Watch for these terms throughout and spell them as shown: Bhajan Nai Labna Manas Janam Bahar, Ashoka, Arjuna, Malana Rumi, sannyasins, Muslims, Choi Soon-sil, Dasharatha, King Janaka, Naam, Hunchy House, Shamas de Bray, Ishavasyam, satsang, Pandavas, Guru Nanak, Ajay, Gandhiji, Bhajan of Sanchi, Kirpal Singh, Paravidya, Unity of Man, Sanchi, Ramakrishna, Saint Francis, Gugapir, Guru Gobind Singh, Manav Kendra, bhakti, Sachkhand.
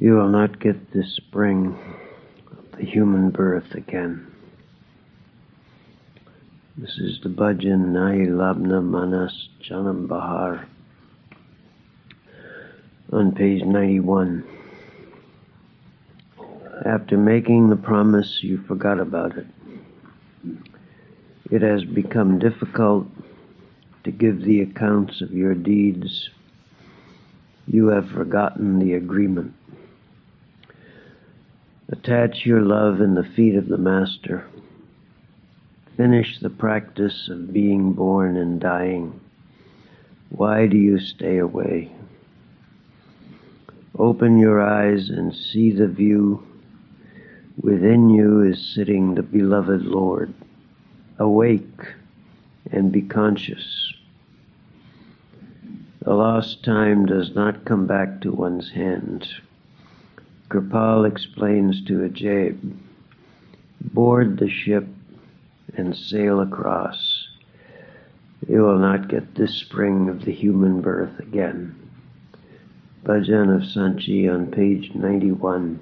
You will not get this spring of the human birth again. This is the Bhajan Nai Labna Manas Janam Bahar on page 91. After making the promise, you forgot about it. It has become difficult to give the accounts of your deeds. You have forgotten the agreement. Attach your love in the feet of the Master. Finish the practice of being born and dying. Why do you stay away? Open your eyes and see the view. Within you is sitting the beloved Lord. Awake and be conscious. The lost time does not come back to one's hand. Kirpal explains to Ajay, board the ship and sail across. You will not get this spring of the human birth again. Bhajan of Sanchi on page 91.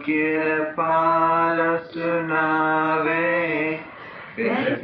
Kirpal Singh. Krishna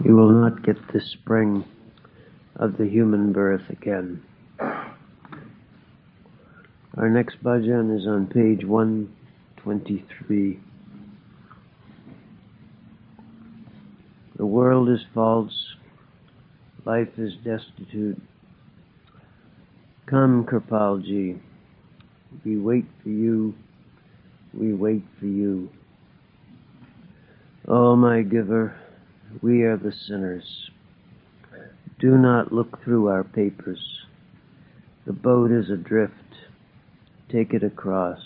Vila get the spring of the human birth again. Our next bhajan is on page 123. The world is false, life is destitute. Come, Kirpalji, we wait for you, we wait for you. O my giver, we are the sinners. Do not look through our papers. The boat is adrift. Take it across.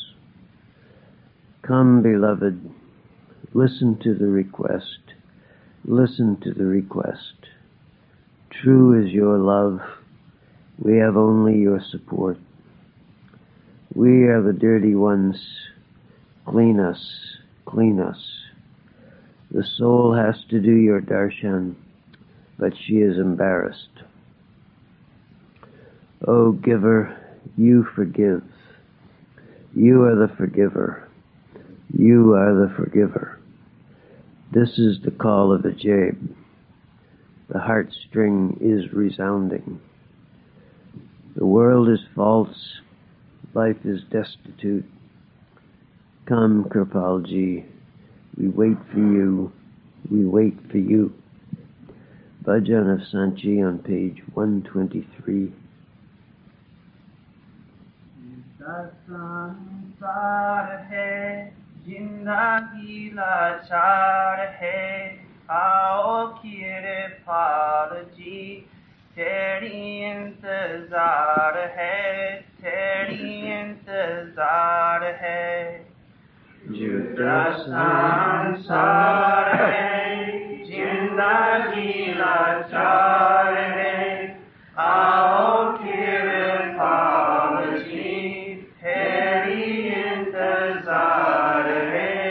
Come, beloved. Listen to the request. Listen to the request. True is your love. We have only your support. We are the dirty ones. Clean us. Clean us. The soul has to do your darshan, but she is embarrassed. O giver, you forgive. You are the forgiver. You are the forgiver. This is the call of Ajay. The heartstring is resounding. The world is false. Life is destitute. Come, Kirpalji. We wait for you, we wait for you. Bhajan of Sanchi on page 123. Sansaar hai, zindagi lachaar hai, aao Kirpal ji, teri intezaar hai, teri intezaar hai. Jutta sansar hai, jindagi lachar hai, aao Kirpal ji, teri intezar hai,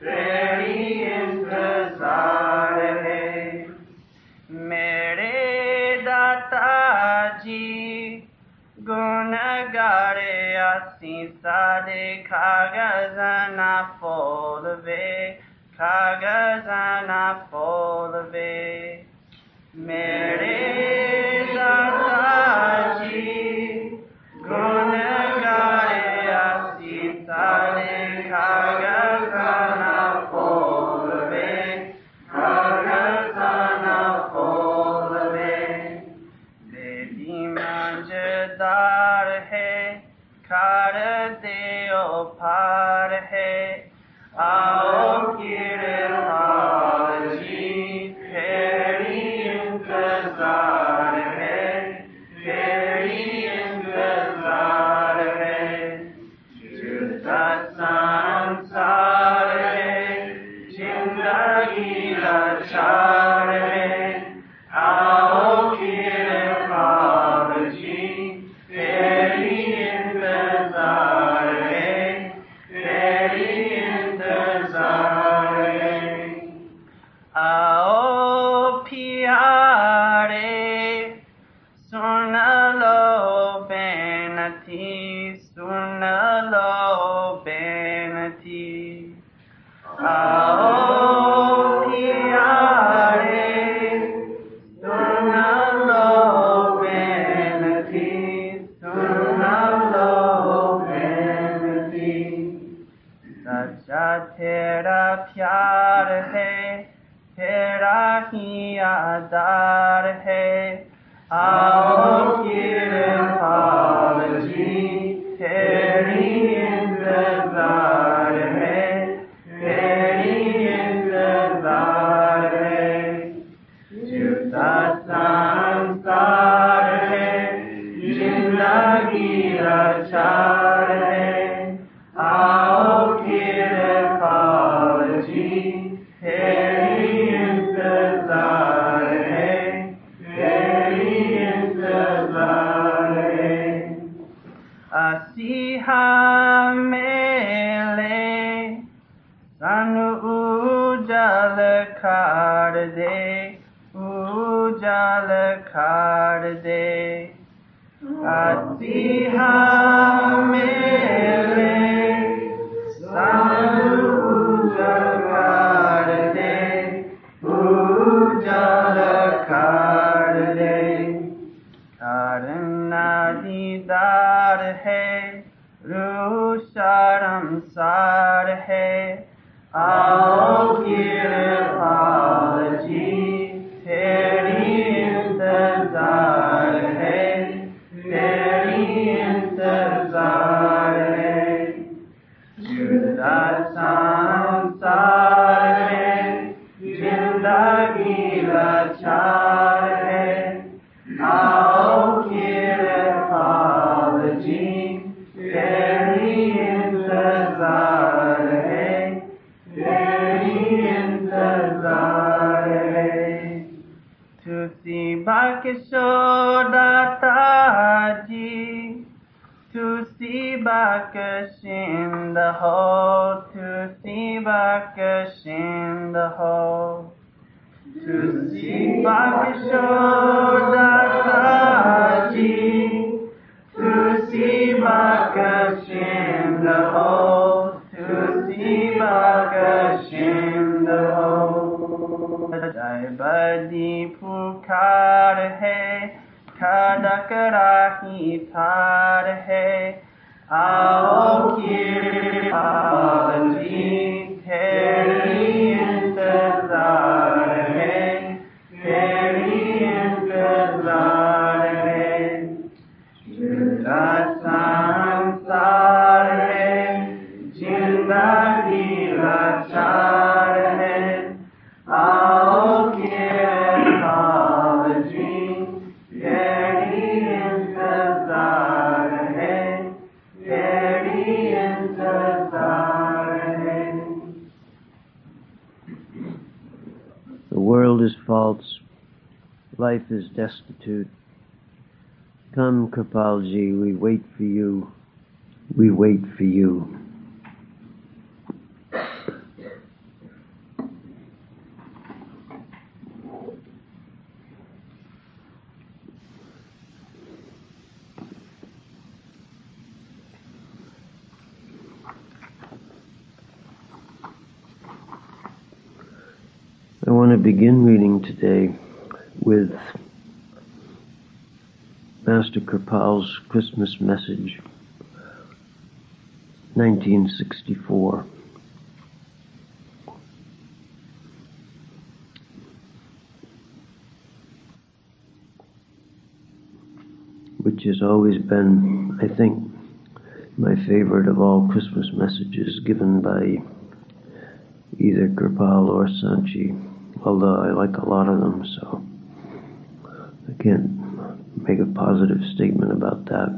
teri intezar hai. Mere data ji, gunagare aasi saade khagazana polve, khagazana polve. Mere dataji, gunagare aasi saade khagazana polve, khagazana polve. Dedi manjda khar deo phar hai, aao Kirpal ji, teri intezaar hai, teri intezaar hai. Jutta sansar hai, jindagi lachar hai, aao Kirpal ji, teri intezaar hai, teri intezaar hai. Aao pyare, sun lo benati, sun lo benati. Aao pyare, sun lo benati, sacha tera pyar hai, tera hi aadar hai, aao Kirpal ji, teri intezaar hai, Life is destitute. Come, Kirpalji, we wait for you. We wait for you. I want to begin reading today with Master Kirpal's Christmas message, 1964. Which has always been, I think, my favorite of all Christmas messages given by either Kirpal or Sanchi, although I like a lot of them, so I can't make a positive statement about that.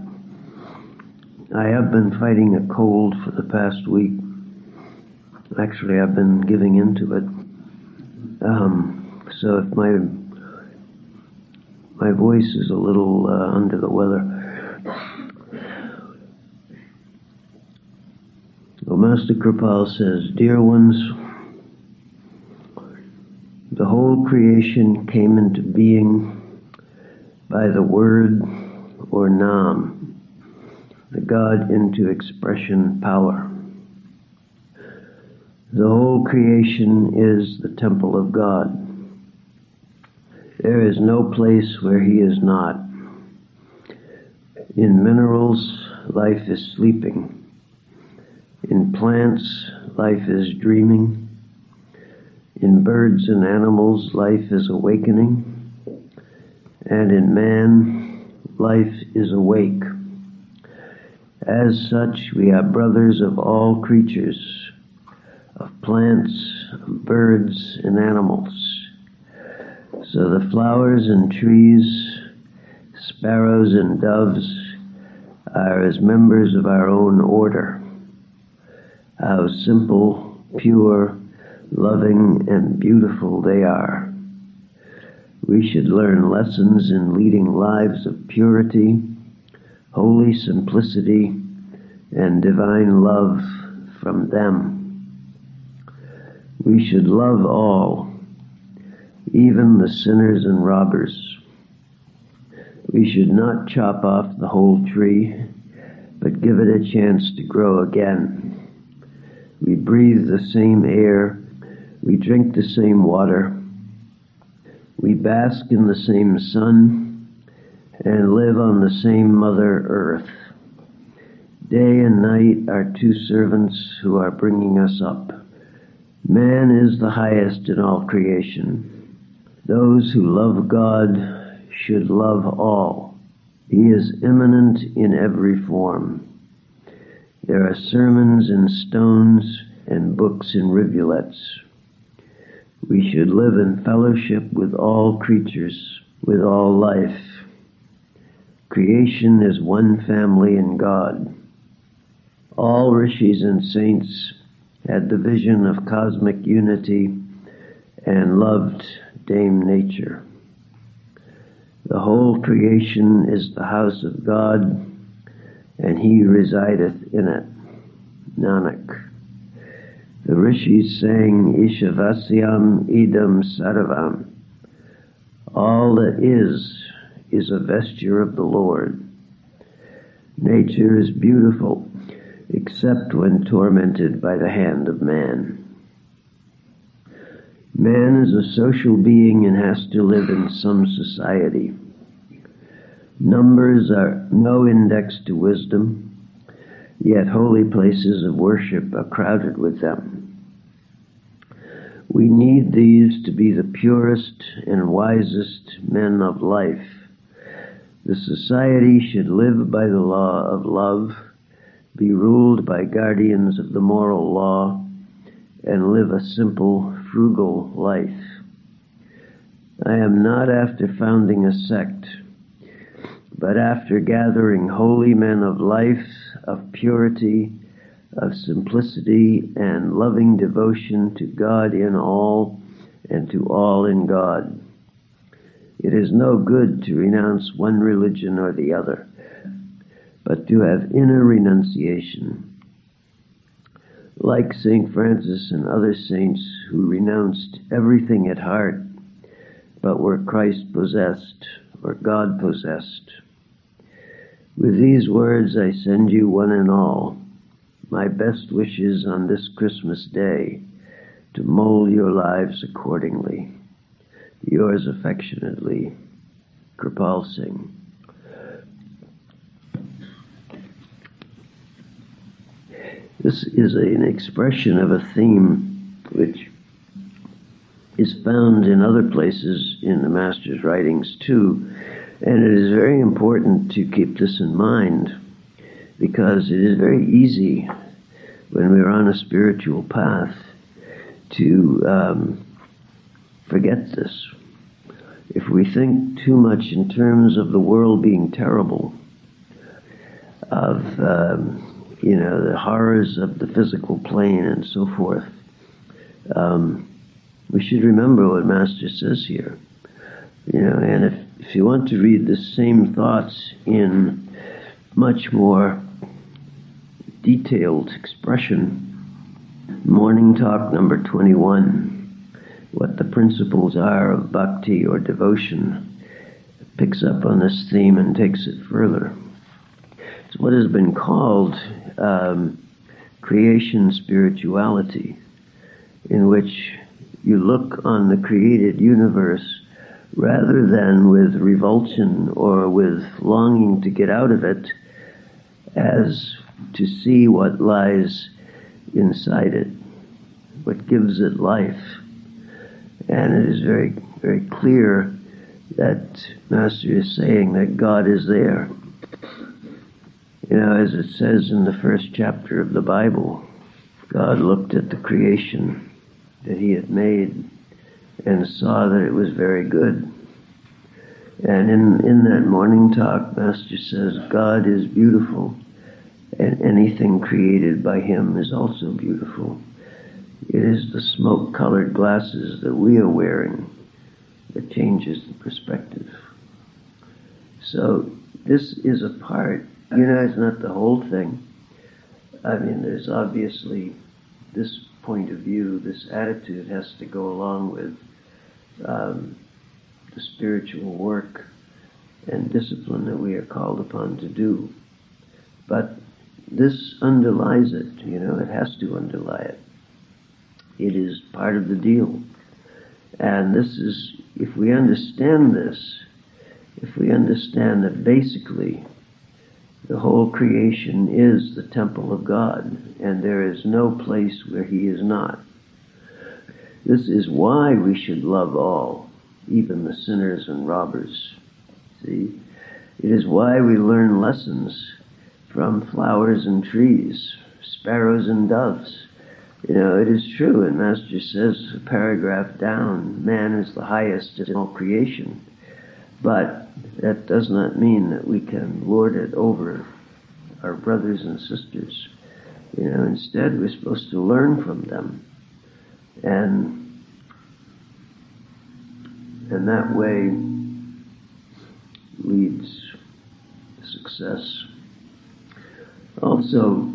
I have been fighting a cold for the past week. Actually, I've been giving into it. So if my voice is a little under the weather. Well, Master Kirpal says, "Dear ones, the whole creation came into being by the word, or Naam, the God into expression power. The whole creation is the temple of God. There is no place where He is not. In minerals, life is sleeping. In plants, life is dreaming. In birds and animals, life is awakening. And in man, life is awake. As such, we are brothers of all creatures, of plants, of birds, and animals. So the flowers and trees, sparrows and doves are as members of our own order. How simple, pure, loving, and beautiful they are. We should learn lessons in leading lives of purity, holy simplicity, and divine love from them. We should love all, even the sinners and robbers. We should not chop off the whole tree, but give it a chance to grow again. We breathe the same air, we drink the same water, we bask in the same sun, and live on the same Mother Earth. Day and night are two servants who are bringing us up. Man is the highest in all creation. Those who love God should love all. He is immanent in every form. There are sermons in stones and books in rivulets. We should live in fellowship with all creatures, with all life. Creation is one family in God. All rishis and saints had the vision of cosmic unity and loved Dame Nature. The whole creation is the house of God, and he resideth in it. Nanak. The rishis sang Ishavasyam Idam Sarvam. All that is a vesture of the Lord. Nature is beautiful, except when tormented by the hand of man. Man is a social being and has to live in some society. Numbers are no index to wisdom, yet holy places of worship are crowded with them. We need these to be the purest and wisest men of life. The society should live by the law of love, be ruled by guardians of the moral law, and live a simple, frugal life. I am not after founding a sect, but after gathering holy men of life, of purity, of simplicity, and loving devotion to God in all, and to all in God. It is no good to renounce one religion or the other, but to have inner renunciation. Like Saint Francis and other saints who renounced everything at heart, but were Christ-possessed or God-possessed. With these words I send you one and all my best wishes on this Christmas day to mold your lives accordingly. Yours affectionately, Kirpal Singh. This is an expression of a theme which is found in other places in the Master's writings too, and it is very important to keep this in mind, because it is very easy when we're on a spiritual path to forget this. If we think too much in terms of the world being terrible, of the horrors of the physical plane and so forth, we should remember what Master says here. And if you want to read the same thoughts in much more detailed expression, Morning Talk number 21, What the Principles Are of Bhakti or Devotion, picks up on this theme and takes it further. It's what has been called creation spirituality, in which you look on the created universe rather than with revulsion or with longing to get out of it, as to see what lies inside it, what gives it life. And it is very, very clear that Master is saying that God is there. As it says in the first chapter of the Bible, God looked at the creation that he had made and saw that it was very good. And in that morning talk, Master says, God is beautiful, and anything created by him is also beautiful. It is the smoke-colored glasses that we are wearing that changes the perspective. So this is a part. You know, it's not the whole thing. I mean, there's obviously this point of view, this attitude has to go along with the spiritual work and discipline that we are called upon to do. But this underlies it, you know, it has to underlie it. It is part of the deal. And this is, if we understand this, if we understand that basically the whole creation is the temple of God, and there is no place where he is not. This is why we should love all, even the sinners and robbers. See? It is why we learn lessons from flowers and trees, sparrows and doves. You know, it is true, and Master says, a paragraph down, man is the highest in all creation. But that does not mean that we can lord it over our brothers and sisters. You know, instead we're supposed to learn from them. And that way leads to success. Also,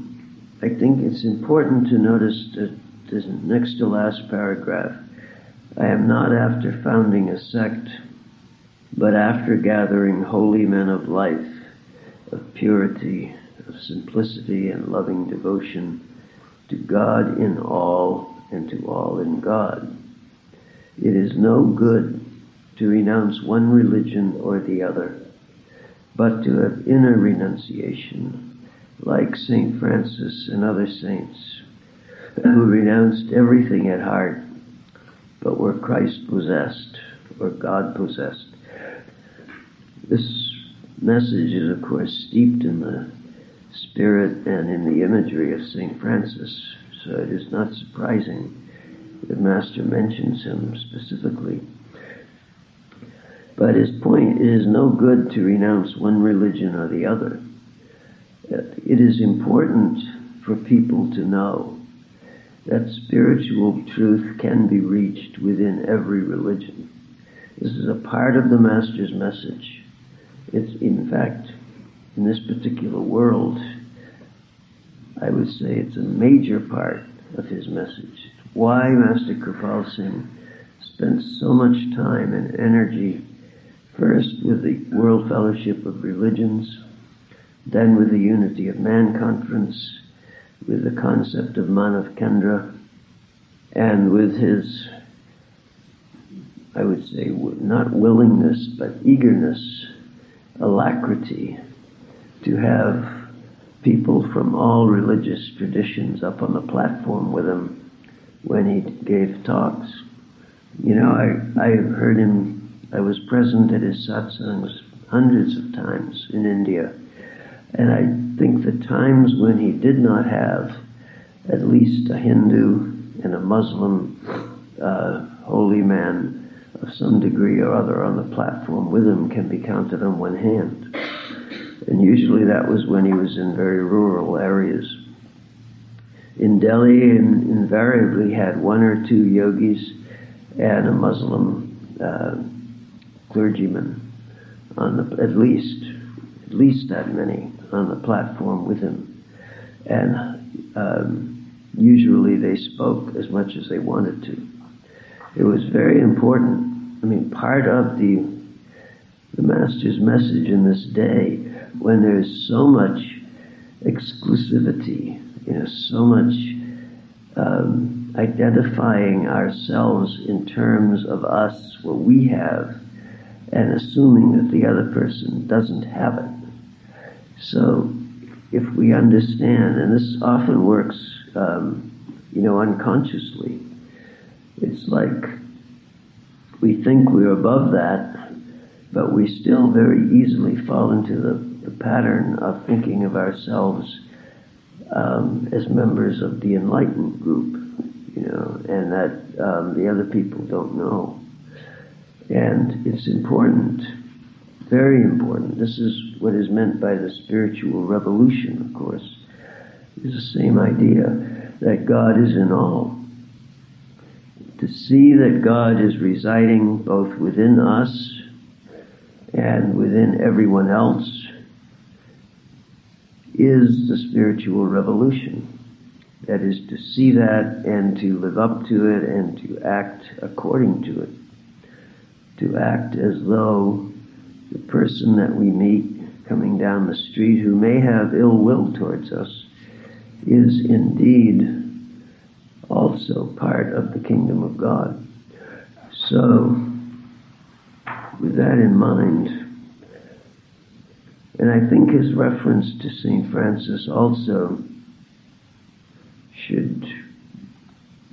I think it's important to notice that this next to last paragraph, I am not after founding a sect, but after gathering holy men of life, of purity, of simplicity and loving devotion to God in all and to all in God. It is no good to renounce one religion or the other, but to have inner renunciation, like Saint Francis and other saints, who renounced everything at heart, but were Christ-possessed or God-possessed. This message is, of course, steeped in the spirit and in the imagery of St. Francis, so it is not surprising that Master mentions him specifically. But his point is no good to renounce one religion or the other. It is important for people to know that spiritual truth can be reached within every religion. This is a part of the Master's message. It's, in fact, in this particular world, I would say it's a major part of his message. Why Master Kirpal Singh spent so much time and energy, first with the World Fellowship of Religions, then with the Unity of Man Conference, with the concept of Manav Kendra, and with his, I would say, not willingness, but eagerness, alacrity to have people from all religious traditions up on the platform with him when he gave talks. You know, I heard him, I was present at his satsangs hundreds of times in India, and I think the times when he did not have at least a Hindu and a Muslim holy man of some degree or other on the platform with him can be counted on one hand. And usually that was when he was in very rural areas. In Delhi, he invariably had one or two yogis and a Muslim clergyman, at least that many, on the platform with him. And usually they spoke as much as they wanted to. It was very important. I mean, part of the Master's message in this day, when there is so much exclusivity, you know, so much identifying ourselves in terms of us, what we have, and assuming that the other person doesn't have it. So, if we understand, and this often works, you know, unconsciously. It's like we think we're above that, but we still very easily fall into the pattern of thinking of ourselves as members of the enlightened group, you know, and that the other people don't know. And it's important very important. This is what is meant by the spiritual revolution, of course. It's the same idea that God is in all. To see that God is residing both within us and within everyone else is the spiritual revolution. That is, to see that and to live up to it and to act according to it. To act as though the person that we meet coming down the street who may have ill will towards us is indeed also part of the kingdom of God. So, with that in mind, and I think his reference to Saint Francis also should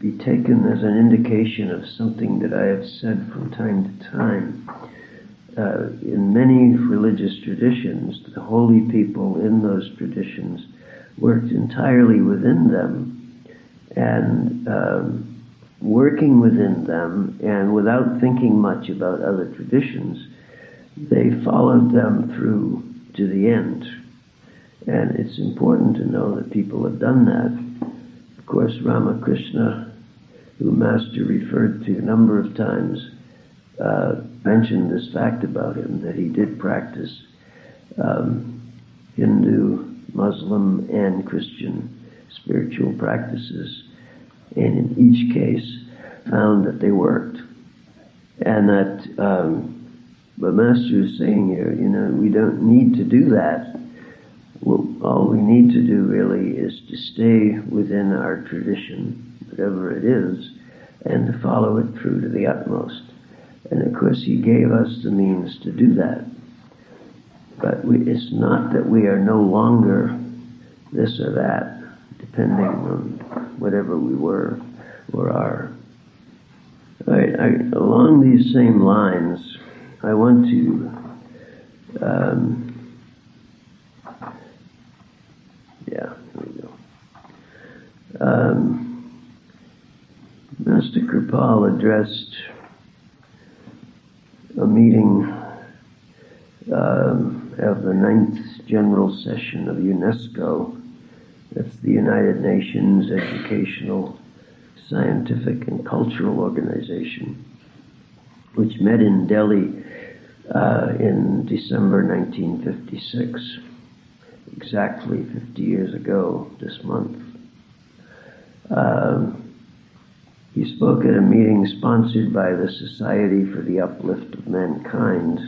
be taken as an indication of something that I have said from time to time. In many religious traditions, the holy people in those traditions worked entirely within them, and working within them, and without thinking much about other traditions, they followed them through to the end. And it's important to know that people have done that. Of course, Ramakrishna, who Master referred to a number of times, mentioned this fact about him, that he did practice Hindu, Muslim, and Christian spiritual practices, and in each case found that they worked. And that the Master is saying here, you know, we don't need to do that. Well, all we need to do really is to stay within our tradition, whatever it is, and to follow it through to the utmost. And of course he gave us the means to do that. But it's not that we are no longer this or that, depending on whatever we were or are. All right, along these same lines, I want to Master Kirpal addressed a meeting of the 9th General Session of UNESCO. That's the United Nations Educational, Scientific, and Cultural Organization, which met in Delhi in December 1956, exactly 50 years ago this month. He spoke at a meeting sponsored by the Society for the Uplift of Mankind,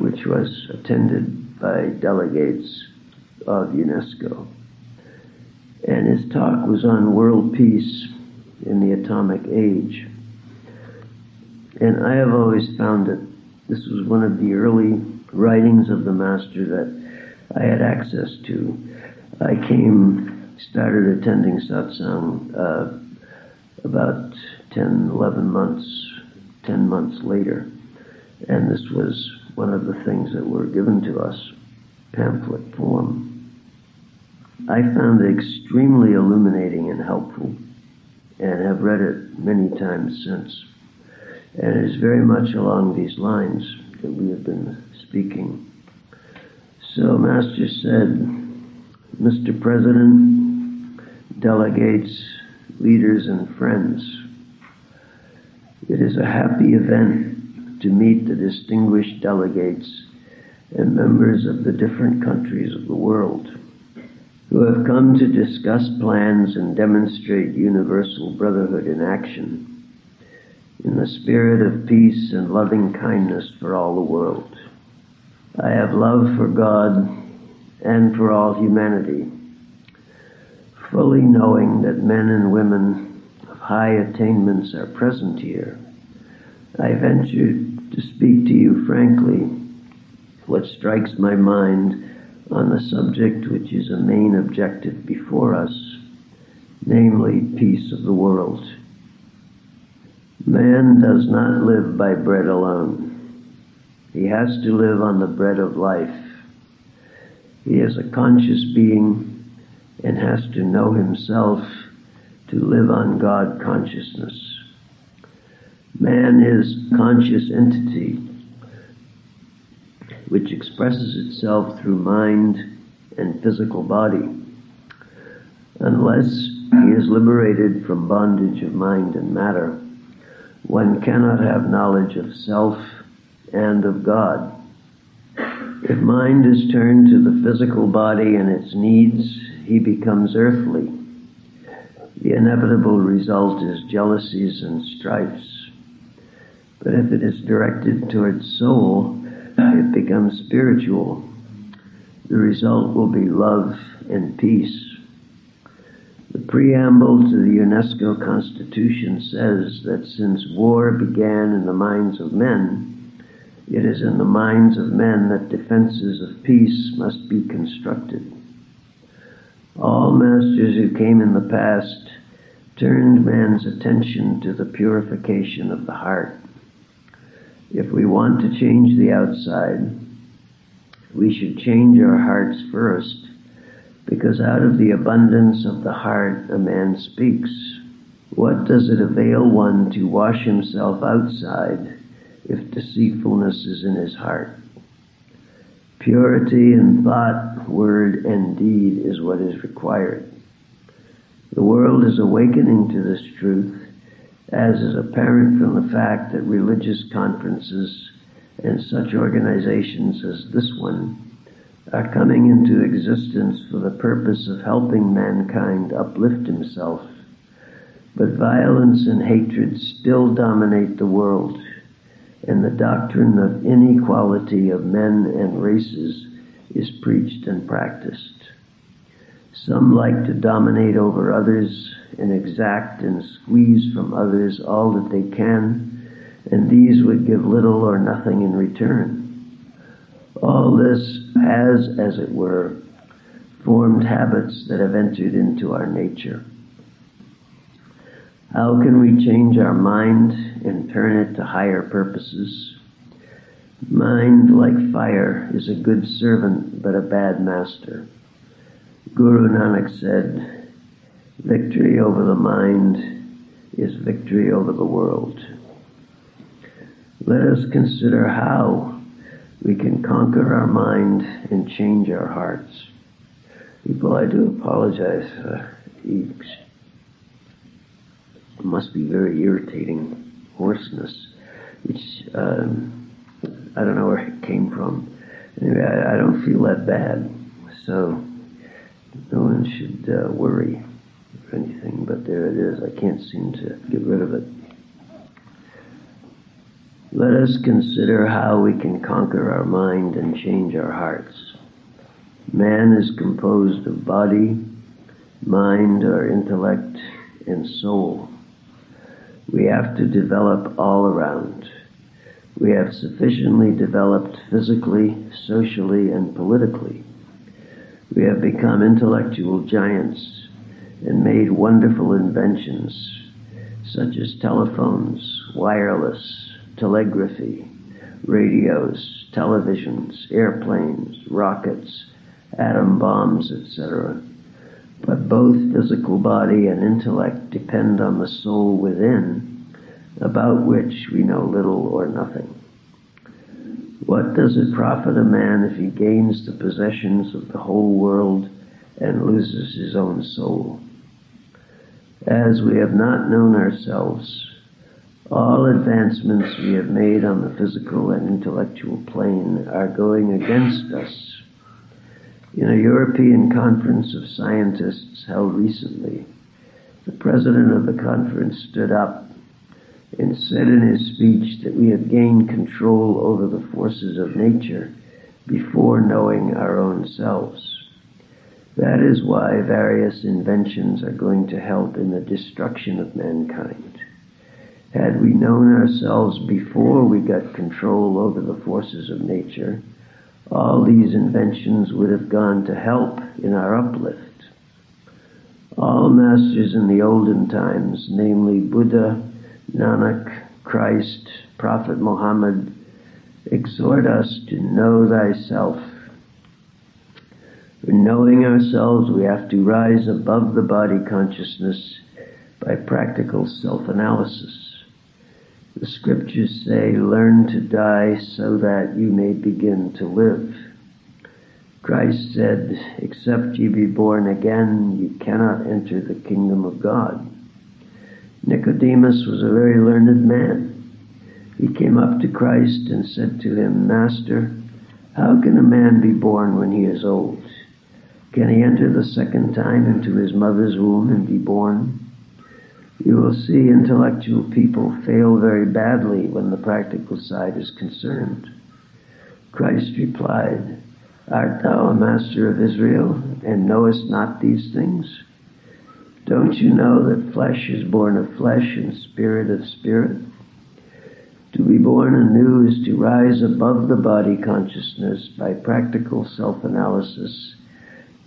which was attended by delegates of UNESCO. And his talk was on world peace in the atomic age. And I have always found that this was one of the early writings of the Master that I had access to. I started attending satsang about 10 months later. And this was one of the things that were given to us, pamphlet form. I found it extremely illuminating and helpful, and have read it many times since. And it is very much along these lines that we have been speaking. So Master said, "Mr. President, delegates, leaders, and friends, it is a happy event to meet the distinguished delegates and members of the different countries of the world who have come to discuss plans and demonstrate universal brotherhood in action in the spirit of peace and loving kindness for all the world. I have love for God and for all humanity, fully knowing that men and women of high attainments are present here. I venture to speak to you frankly what strikes my mind on the subject which is a main objective before us, namely peace of the world. Man does not live by bread alone. He has to live on the bread of life. He is a conscious being and has to know himself to live on God consciousness. Man is conscious entity which expresses itself through mind and physical body, unless he is liberated from bondage of mind and matter. One cannot have knowledge of self and of God. If mind is turned to the physical body and its needs, he becomes earthly. The inevitable result is jealousies and strifes. But if it is directed towards soul, it becomes spiritual. The result will be love and peace. The preamble to the UNESCO Constitution says that since war began in the minds of men, it is in the minds of men that defenses of peace must be constructed. All masters who came in the past turned man's attention to the purification of the heart. If we want to change the outside, we should change our hearts first, because out of the abundance of the heart a man speaks. What does it avail one to wash himself outside if deceitfulness is in his heart? Purity in thought, word, and deed is what is required. The world is awakening to this truth, as is apparent from the fact that religious conferences and such organizations as this one are coming into existence for the purpose of helping mankind uplift himself. But violence and hatred still dominate the world, and the doctrine of inequality of men and races is preached and practiced. Some like to dominate over others and exact and squeeze from others all that they can, and these would give little or nothing in return. All this has, as it were, formed habits that have entered into our nature. How can we change our mind and turn it to higher purposes? Mind, like fire, is a good servant but a bad master. Guru Nanak said, "Victory over the mind is victory over the world." Let us consider how we can conquer our mind and change our hearts. People, I do apologize. It must be very irritating hoarseness, which I don't know where it came from. Anyway, I don't feel that bad, so no one should worry or anything, but there it is. I can't seem to get rid of it. Let us consider how we can conquer our mind and change our hearts. Man is composed of body, mind or intellect, and soul. We have to develop all around. We have sufficiently developed physically, socially, and politically. We have become intellectual giants and made wonderful inventions, such as telephones, wireless, telegraphy, radios, televisions, airplanes, rockets, atom bombs, etc. But both physical body and intellect depend on the soul within, about which we know little or nothing. What does it profit a man if he gains the possessions of the whole world and loses his own soul? As we have not known ourselves, all advancements we have made on the physical and intellectual plane are going against us. In a European conference of scientists held recently, the president of the conference stood up and said in his speech that we have gained control over the forces of nature before knowing our own selves. That is why various inventions are going to help in the destruction of mankind. Had we known ourselves before we got control over the forces of nature, all these inventions would have gone to help in our uplift. All masters in the olden times, namely Buddha, Nanak, Christ, Prophet Muhammad, exhort us to know thyself. For knowing ourselves, we have to rise above the body consciousness by practical self-analysis. The scriptures say, learn to die so that you may begin to live. Christ said, except you be born again, you cannot enter the kingdom of God. Nicodemus was a very learned man. He came up to Christ and said to him, Master, how can a man be born when he is old? Can he enter the second time into his mother's womb and be born? You will see intellectual people fail very badly when the practical side is concerned. Christ replied, Art thou a master of Israel, and knowest not these things? Don't you know that flesh is born of flesh and spirit of spirit? To be born anew is to rise above the body consciousness by practical self-analysis,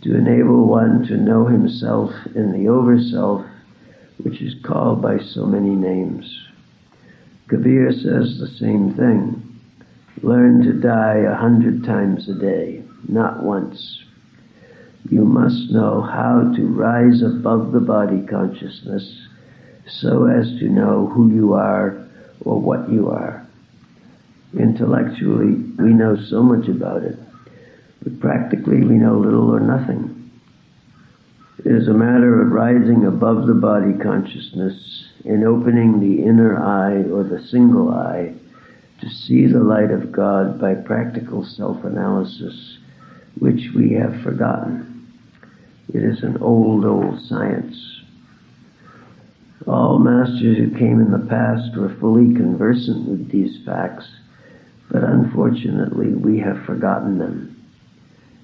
to enable one to know himself in the over-self, which is called by so many names. Kabir says the same thing. Learn to die 100 times a day, not once. You must know how to rise above the body consciousness so as to know who you are or what you are. Intellectually, we know so much about it, but practically we know little or nothing. It is a matter of rising above the body consciousness and opening the inner eye or the single eye to see the light of God by practical self-analysis, which we have forgotten. It is an old, old science. All masters who came in the past were fully conversant with these facts, but unfortunately we have forgotten them.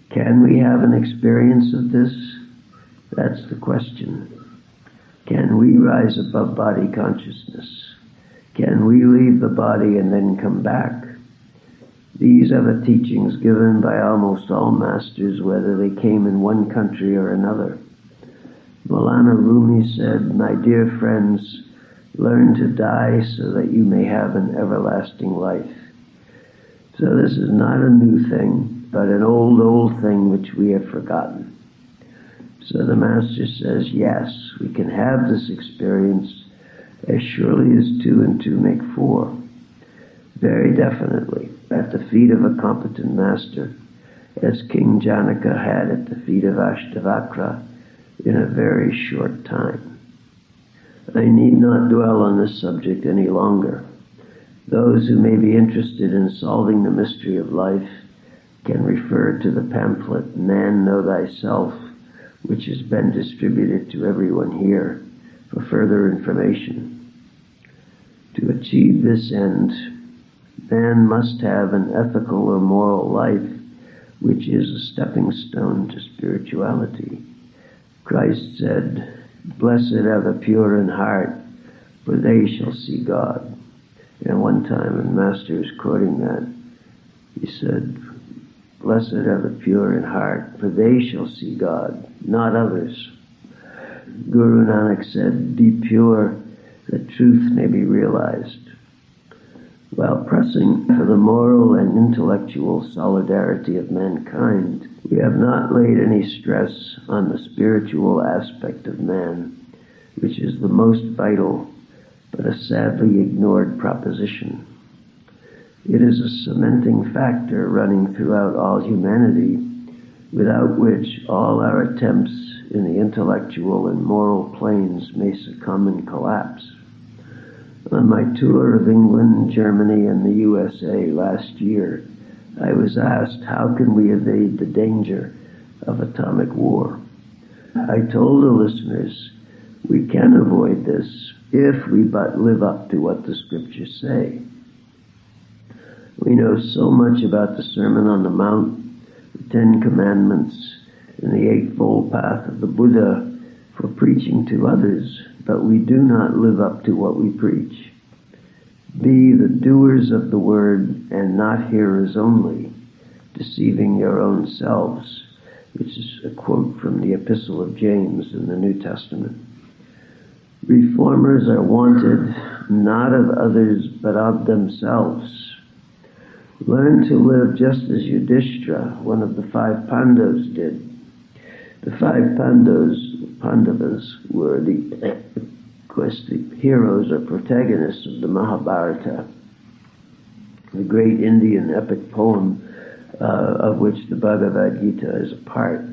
Can we have an experience of this? That's the question. Can we rise above body consciousness? Can we leave the body and then come back? These are the teachings given by almost all masters, whether they came in one country or another. Malana Rumi said, My dear friends, learn to die so that you may have an everlasting life. So this is not a new thing, but an old, old thing which we have forgotten. So the Master says, yes, we can have this experience as surely as 2 and 2 make 4. Very definitely, at the feet of a competent Master, as King Janaka had at the feet of Ashtavakra in a very short time. I need not dwell on this subject any longer. Those who may be interested in solving the mystery of life can refer to the pamphlet, Man Know Thyself, which has been distributed to everyone here for further information. To achieve this end, man must have an ethical or moral life, which is a stepping stone to spirituality. Christ said, Blessed are the pure in heart, for they shall see God. And one time, and Master is quoting that, he said, Blessed are the pure in heart, for they shall see God, not others. Guru Nanak said, Be pure, that truth may be realized. While pressing for the moral and intellectual solidarity of mankind, we have not laid any stress on the spiritual aspect of man, which is the most vital, but a sadly ignored proposition. It is a cementing factor running throughout all humanity, without which all our attempts in the intellectual and moral planes may succumb and collapse. On my tour of England, Germany, and the USA last year, I was asked, how can we evade the danger of atomic war? I told the listeners, we can avoid this if we but live up to what the scriptures say. We know so much about the Sermon on the Mount, the 10 Commandments, and the 8-fold Path of the Buddha for preaching to others, but we do not live up to what we preach. Be the doers of the word and not hearers only, deceiving your own selves, which is a quote from the Epistle of James in the New Testament. Reformers are wanted not of others but of themselves. Learn to live just as Yudhishthira, one of the 5 Pandavas, did. The 5 Pandavas were the course, the heroes or protagonists of the Mahabharata, the great Indian epic poem of which the Bhagavad Gita is a part.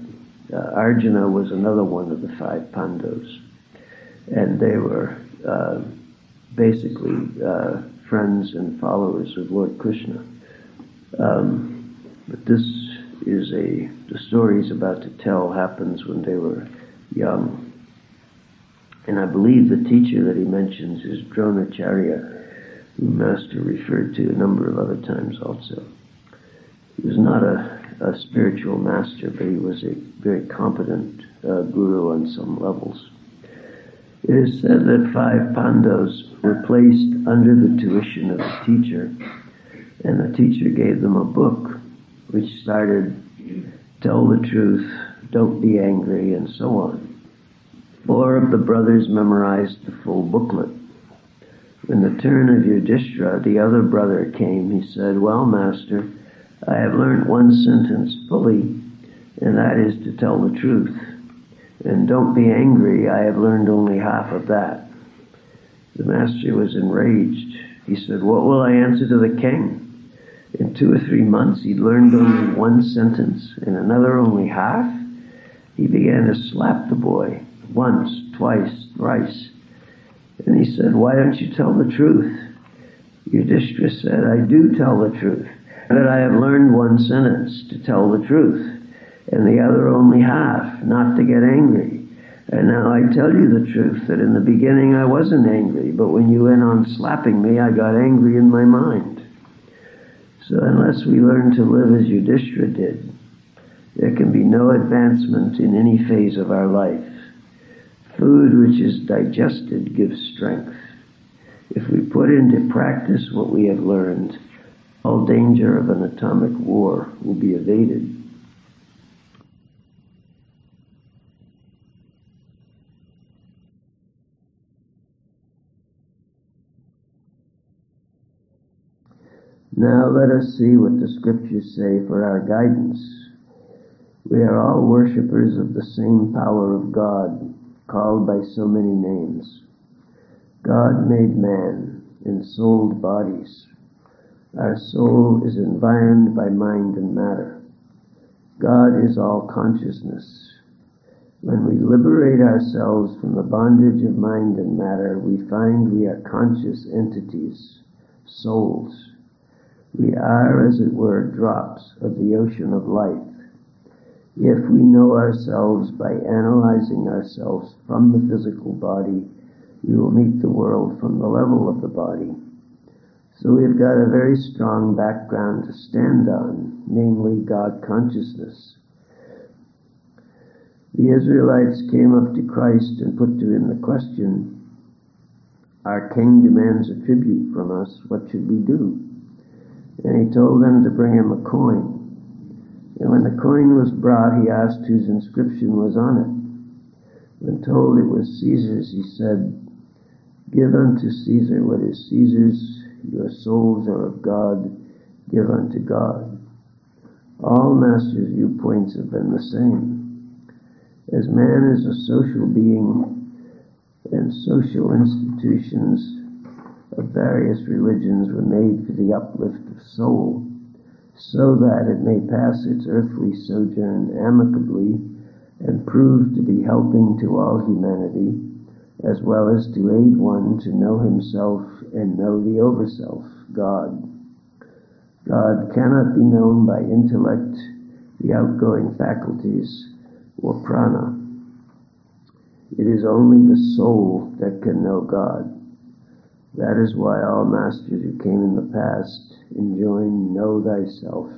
Arjuna was another one of the five Pandavas, and they were basically friends and followers of Lord Krishna. But this is the story he's about to tell happens when they were young. And I believe the teacher that he mentions is Dronacharya, who Master referred to a number of other times also. He was not a spiritual master, but he was a very competent guru on some levels. It is said that five Pandavas were placed under the tuition of the teacher, and the teacher gave them a book which started, "Tell the truth, don't be angry," and so on. Four of the brothers memorized the full booklet. When the turn of Yudhishthira, the other brother, came, he said, "Well, Master, I have learnt one sentence fully, and that is to tell the truth. And don't be angry, I have learned only half of that." The Master was enraged. He said, "What will I answer to the king? In 2 or 3 months he'd learned only one sentence, and another only half?" He began to slap the boy, once, twice, thrice. And he said, "Why don't you tell the truth?" Yudhishthira said, "I do tell the truth, that I have learned one sentence, to tell the truth, and the other only half, not to get angry. And now I tell you the truth, that in the beginning I wasn't angry, but when you went on slapping me, I got angry in my mind." So unless we learn to live as Yudhishthira did, there can be no advancement in any phase of our life. Food which is digested gives strength. If we put into practice what we have learned, all danger of an atomic war will be evaded. Now let us see what the scriptures say for our guidance. We are all worshippers of the same power of God, called by so many names. God made man in souled bodies. Our soul is environed by mind and matter. God is all consciousness. When we liberate ourselves from the bondage of mind and matter, we find we are conscious entities, souls. We are, as it were, drops of the ocean of life. If we know ourselves by analyzing ourselves from the physical body, we will meet the world from the level of the body. So we've got a very strong background to stand on, namely God consciousness. The Israelites came up to Christ and put to him the question, "Our king demands a tribute from us, what should we do?" And he told them to bring him a coin. And when the coin was brought, he asked whose inscription was on it. When told it was Caesar's, he said, "Give unto Caesar what is Caesar's. Your souls are of God, give unto God." All Master's viewpoints have been the same. As man is a social being, and social institutions of various religions were made for the uplift of soul, so that it may pass its earthly sojourn amicably and prove to be helping to all humanity, as well as to aid one to know himself and know the Overself, God. God cannot be known by intellect, the outgoing faculties, or prana. It is only the soul that can know God. That is why all masters who came in the past enjoined, "Know thyself."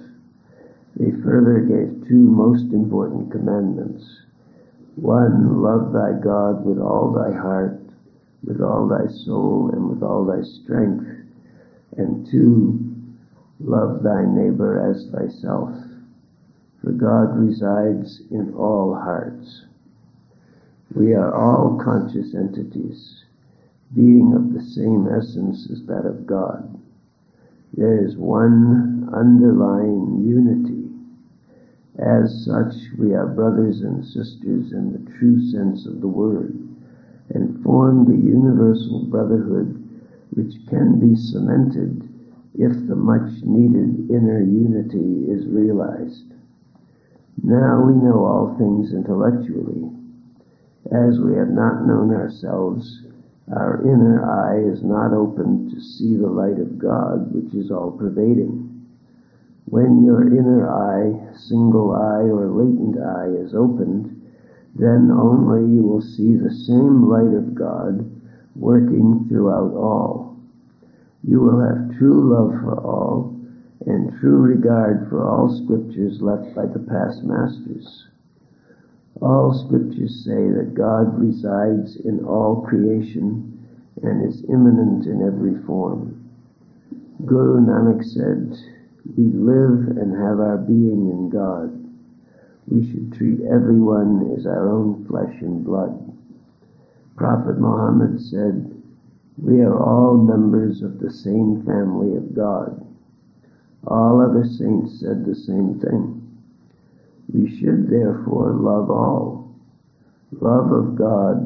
They further gave two most important commandments. One, love thy God with all thy heart, with all thy soul, and with all thy strength. And two, love thy neighbor as thyself, for God resides in all hearts. We are all conscious entities, being of the same essence as that of God. There is one underlying unity. As such, we are brothers and sisters in the true sense of the word, and form the universal brotherhood which can be cemented if the much-needed inner unity is realized. Now we know all things intellectually. As we have not known ourselves, our inner eye is not open to see the light of God, which is all-pervading. When your inner eye, single eye or latent eye, is opened, then only you will see the same light of God working throughout all. You will have true love for all and true regard for all scriptures left by the past masters. All scriptures say that God resides in all creation and is immanent in every form. Guru Nanak said, "We live and have our being in God. We should treat everyone as our own flesh and blood." Prophet Muhammad said, "We are all members of the same family of God." All other saints said the same thing. We should therefore love all. Love of God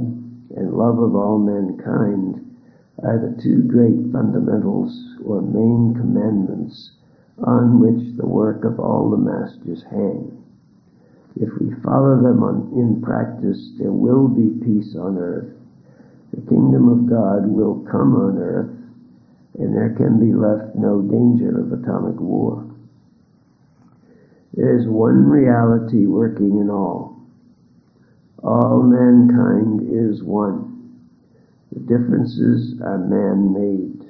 and love of all mankind are the two great fundamentals or main commandments on which the work of all the masters hang. If we follow them in practice, there will be peace on earth. The kingdom of God will come on earth, and there can be left no danger of atomic war. There is one reality working in all. All mankind is one. The differences are man-made,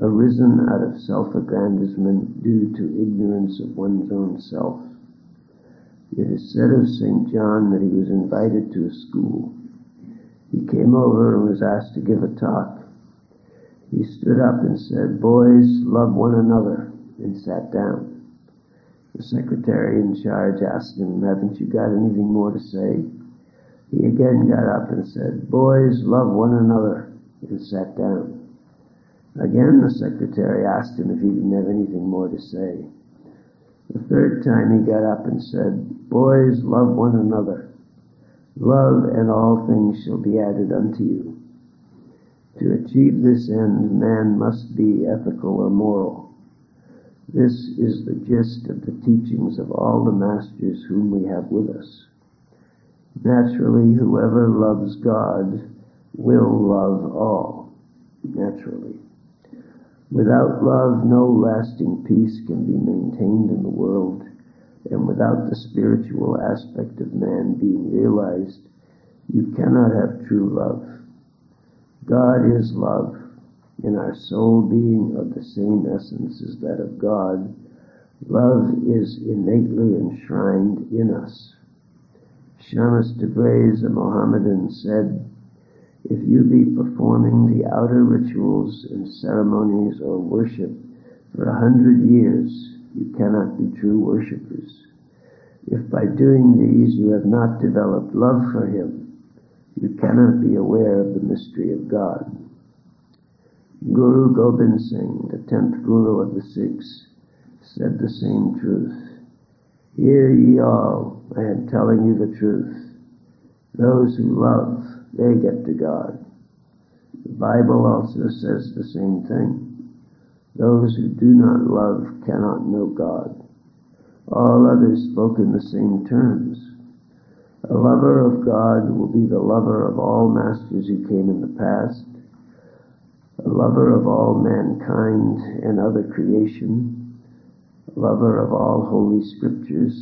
arisen out of self-aggrandizement due to ignorance of one's own self. It is said of St. John that he was invited to a school. He came over and was asked to give a talk. He stood up and said, "Boys, love one another," and sat down. The secretary in charge asked him, "Haven't you got anything more to say?" He again got up and said, "Boys, love one another," and sat down. Again the secretary asked him if he didn't have anything more to say. The third time he got up and said, "Boys, love one another. Love and all things shall be added unto you." To achieve this end, man must be ethical or moral. This is the gist of the teachings of all the masters whom we have with us. Naturally, whoever loves God will love all. Naturally. Without love, no lasting peace can be maintained in the world, and without the spiritual aspect of man being realized, you cannot have true love. God is love, and our soul being of the same essence as that of God, love is innately enshrined in us. Shamas de Bray, a Mohammedan, said, "If you be performing the outer rituals and ceremonies or worship for 100 years, you cannot be true worshippers. If by doing these you have not developed love for him, you cannot be aware of the mystery of God." Guru Gobind Singh, the 10th Guru of the Sikhs, said the same truth. "Hear ye all, I am telling you the truth. Those who love, they get to God." The Bible also says the same thing. "Those who do not love cannot know God." All others spoke in the same terms. A lover of God will be the lover of all masters who came in the past, a lover of all mankind and other creation, a lover of all holy scriptures,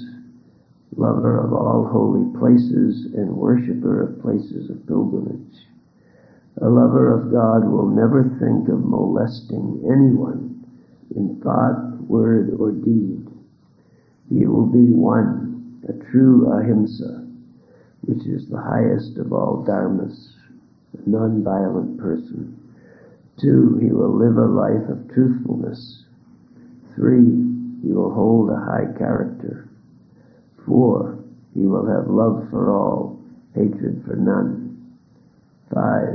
lover of all holy places and worshipper of places of pilgrimage. A lover of God will never think of molesting anyone in thought, word, or deed. He will be one, a true ahimsa, which is the highest of all dharmas, a non-violent person. 2, he will live a life of truthfulness. 3, he will hold a high character. 4, he will have love for all, hatred for none. 5,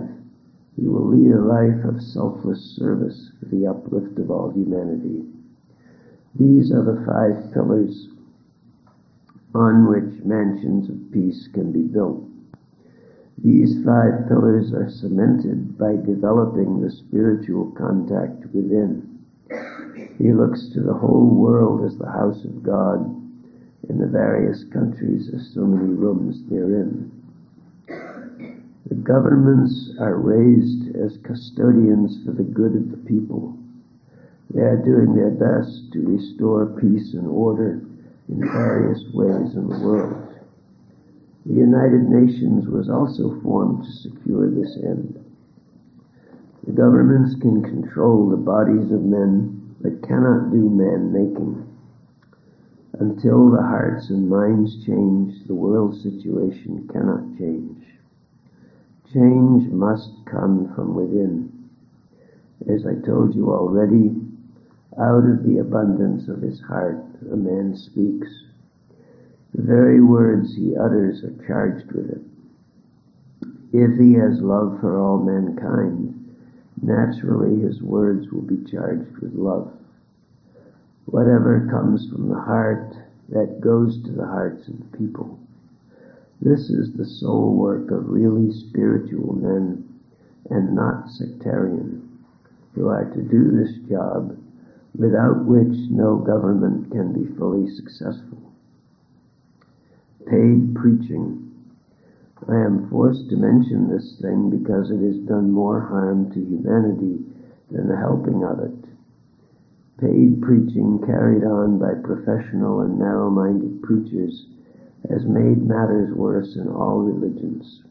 he will lead a life of selfless service for the uplift of all humanity. These are the 5 pillars on which mansions of peace can be built. These five pillars are cemented by developing the spiritual contact within. He looks to the whole world as the house of God, in the various countries as so many rooms therein. The governments are raised as custodians for the good of the people. They are doing their best to restore peace and order in various ways in the world. The United Nations was also formed to secure this end. The governments can control the bodies of men, but cannot do man-making. Until the hearts and minds change, the world situation cannot change. Change must come from within. As I told you already, out of the abundance of his heart, a man speaks. The very words he utters are charged with it. If he has love for all mankind, naturally his words will be charged with love. Whatever comes from the heart, that goes to the hearts of the people. This is the sole work of really spiritual men, and not sectarian, who are to do this job, without which no government can be fully successful. Paid preaching. I am forced to mention this thing because it has done more harm to humanity than the helping of it. Paid preaching carried on by professional and narrow-minded preachers has made matters worse in all religions.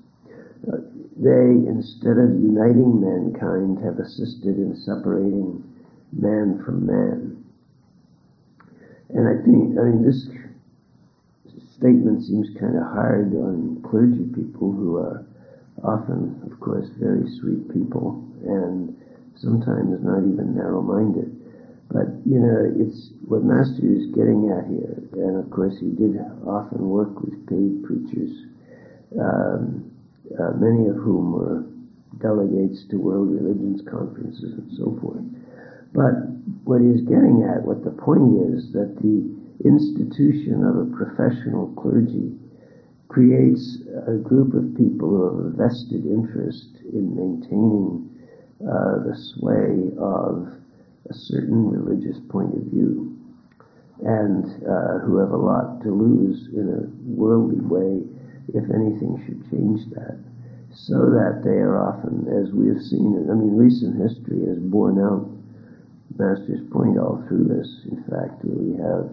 They, instead of uniting mankind, have assisted in separating man from man. And I mean, this statement seems kind of hard on clergy people who are often, of course, very sweet people and sometimes not even narrow-minded. But, you know, it's what Master is getting at here. And, of course, he did often work with paid preachers, many of whom were delegates to World Religions Conferences and so forth. But what he's getting at, what the point is, that the institution of a professional clergy creates a group of people who have a vested interest in maintaining the sway of a certain religious point of view, and who have a lot to lose in a worldly way if anything should change that. So that they are often, as we have seen, recent history has borne out Master's point all through this. In fact, we have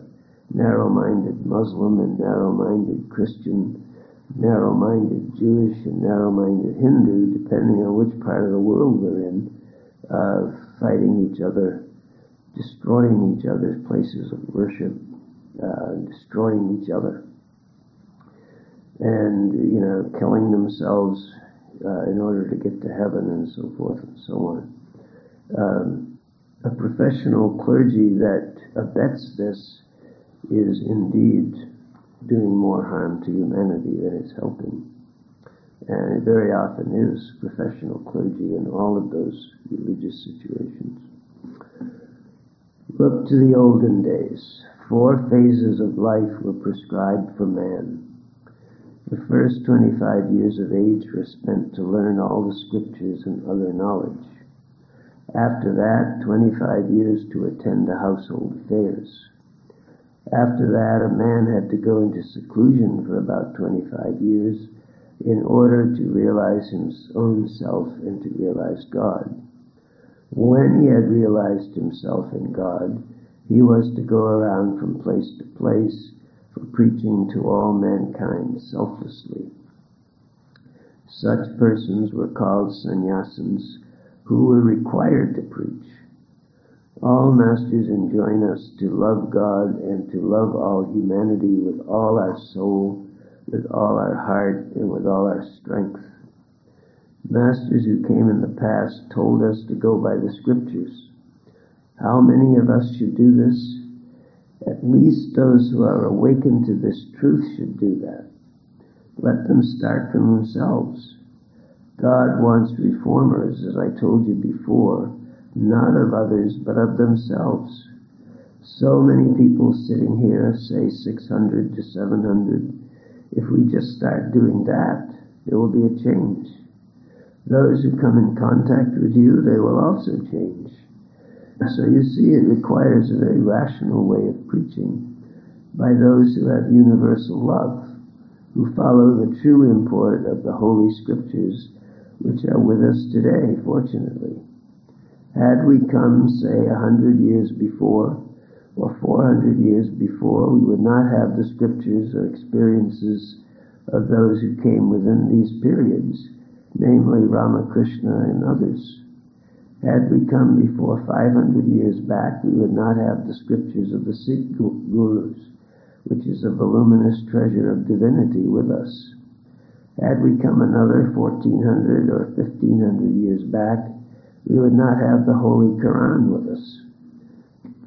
narrow-minded Muslim and narrow-minded Christian, narrow-minded Jewish and narrow-minded Hindu, depending on which part of the world we're in, fighting each other, destroying each other's places of worship, destroying each other, and, you know, killing themselves in order to get to heaven and so forth and so on. A professional clergy that abets this is indeed doing more harm to humanity than it's helping. And it very often is professional clergy in all of those religious situations. Look to the olden days. 4 phases of life were prescribed for man. The first 25 years of age were spent to learn all the scriptures and other knowledge. After that, 25 years to attend to household affairs. After that, a man had to go into seclusion for about 25 years in order to realize his own self and to realize God. When he had realized himself and God, he was to go around from place to place for preaching to all mankind selflessly. Such persons were called sannyasins, who were required to preach. All masters enjoin us to love God and to love all humanity with all our soul, with all our heart, and with all our strength. Masters who came in the past told us to go by the scriptures. How many of us should do this? At least those who are awakened to this truth should do that. Let them start from themselves. God wants reformers, as I told you before, not of others, but of themselves. So many people sitting here, say 600 to 700, if we just start doing that, there will be a change. Those who come in contact with you, they will also change. So you see, it requires a very rational way of preaching by those who have universal love, who follow the true import of the Holy Scriptures, which are with us today, fortunately. Had we come, say, 100 years before, or 400 years before, we would not have the Scriptures or experiences of those who came within these periods, namely Ramakrishna and others. Had we come before 500 years back, we would not have the Scriptures of the Sikh Gurus, which is a voluminous treasure of divinity, with us. Had we come another 1400 or 1500 years back, we would not have the Holy Quran with us.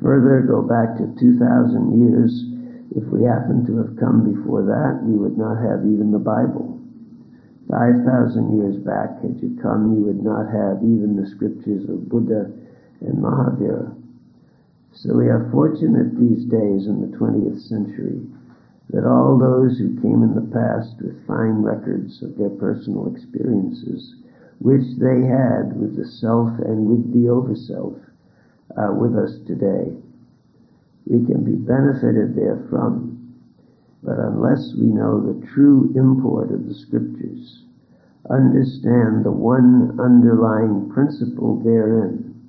Further, go back to 2,000 years, if we happen to have come before that, we would not have even the Bible. 5,000 years back, had you come, you would not have even the Scriptures of Buddha and Mahavira. So we are fortunate these days in the 20th century that all those who came in the past with fine records of their personal experiences, which they had with the self and with the over-self, are with us today. We can be benefited therefrom, but unless we know the true import of the Scriptures, understand the one underlying principle therein,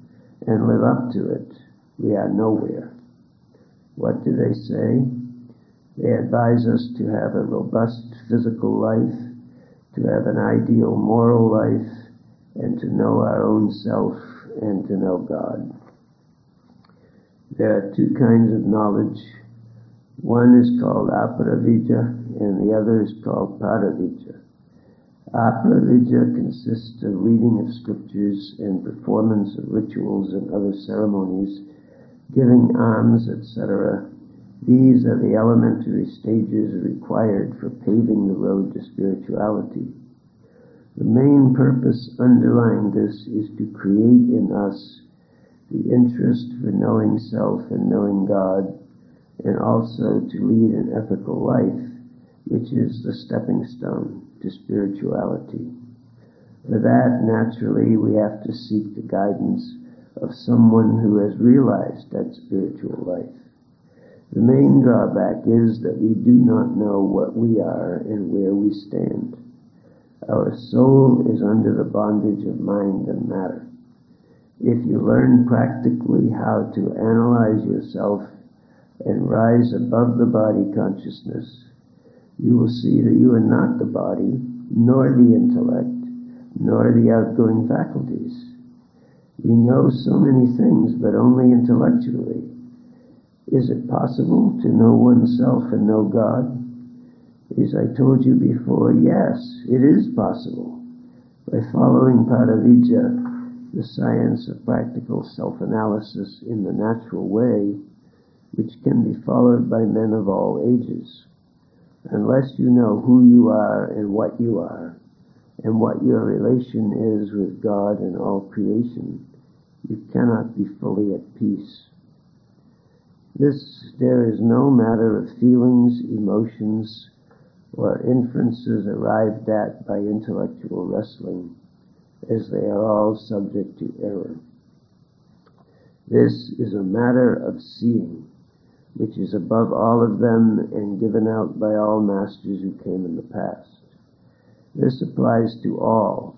and live up to it, we are nowhere. What do they say? They advise us to have a robust physical life, to have an ideal moral life, and to know our own self and to know God. There are two kinds of knowledge. One is called Aparavidya, and the other is called Paravidya. Aparavidya consists of reading of Scriptures and performance of rituals and other ceremonies, giving alms, etc. These are the elementary stages required for paving the road to spirituality. The main purpose underlying this is to create in us the interest for knowing self and knowing God, and also to lead an ethical life, which is the stepping stone to spirituality. For that, naturally, we have to seek the guidance of someone who has realized that spiritual life. The main drawback is that we do not know what we are and where we stand. Our soul is under the bondage of mind and matter. If you learn practically how to analyze yourself and rise above the body consciousness, you will see that you are not the body, nor the intellect, nor the outgoing faculties. We know so many things, but only intellectually. Is it possible to know oneself and know God? As I told you before, yes, it is possible, by following Paravidya, the science of practical self-analysis in the natural way, which can be followed by men of all ages. Unless you know who you are, and what your relation is with God and all creation, you cannot be fully at peace. There is no matter of feelings, emotions, or inferences arrived at by intellectual wrestling, as they are all subject to error. This is a matter of seeing, which is above all of them and given out by all masters who came in the past. This applies to all,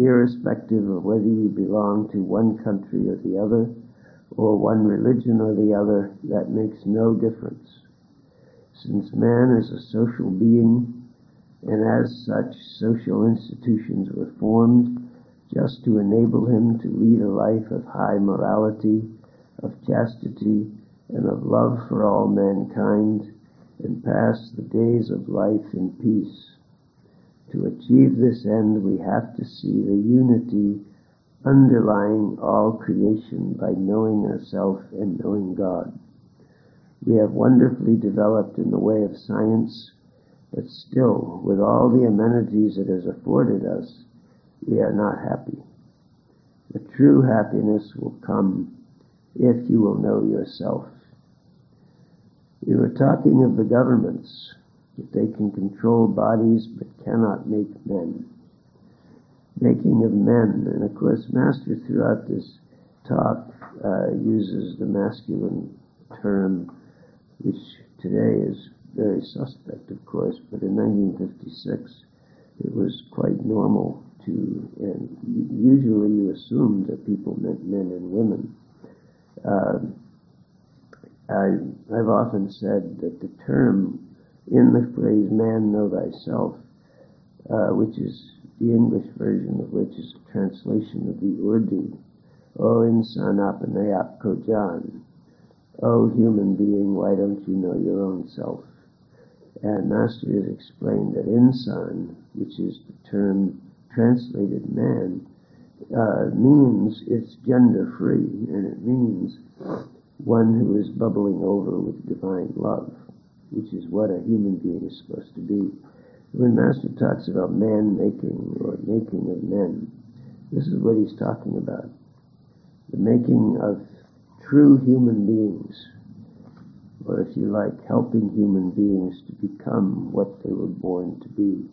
irrespective of whether you belong to one country or the other, or one religion or the other. That makes no difference. Since man is a social being, and as such social institutions were formed just to enable him to lead a life of high morality, of chastity, and of love for all mankind, and pass the days of life in peace. To achieve this end, we have to see the unity underlying all creation by knowing ourselves and knowing God. We have wonderfully developed in the way of science, but still, with all the amenities it has afforded us, we are not happy. The true happiness will come if you will know yourself. We were talking of the governments. that they can control bodies but cannot make men. Making of men, and of course Master throughout this talk uses the masculine term, which today is very suspect, of course, but in 1956 it was quite normal to, and usually you assumed that people meant men and women. I've often said that the term in the phrase "man, know thyself," which is the English version of which is a translation of the Urdu, "O insan apne aap ko jaan," "O human being, why don't you know your own self?" And Master has explained that insan, which is the term translated man, means it's gender-free, and it means one who is bubbling over with divine love, which is what a human being is supposed to be. When Master talks about man-making or making of men, this is what he's talking about. The making of true human beings, or if you like, helping human beings to become what they were born to be.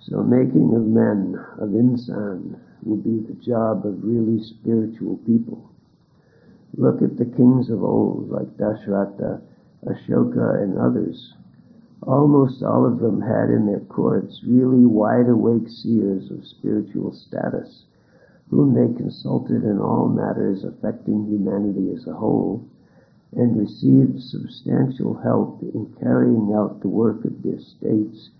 So making of men, of insan, will be the job of really spiritual people. Look at the kings of old, like Dasharatha, Ashoka, and others. Almost all of them had in their courts really wide-awake seers of spiritual status, whom they consulted in all matters affecting humanity as a whole, and received substantial help in carrying out the work of their states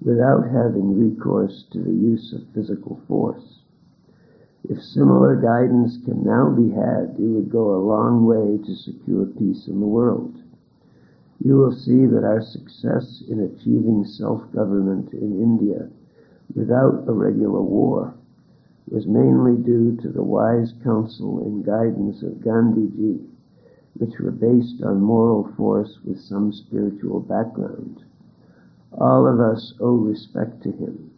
without having recourse to the use of physical force. If similar guidance can now be had, it would go a long way to secure peace in the world. You will see that our success in achieving self-government in India without a regular war was mainly due to the wise counsel and guidance of Gandhiji, which were based on moral force with some spiritual background. All of us owe respect to him.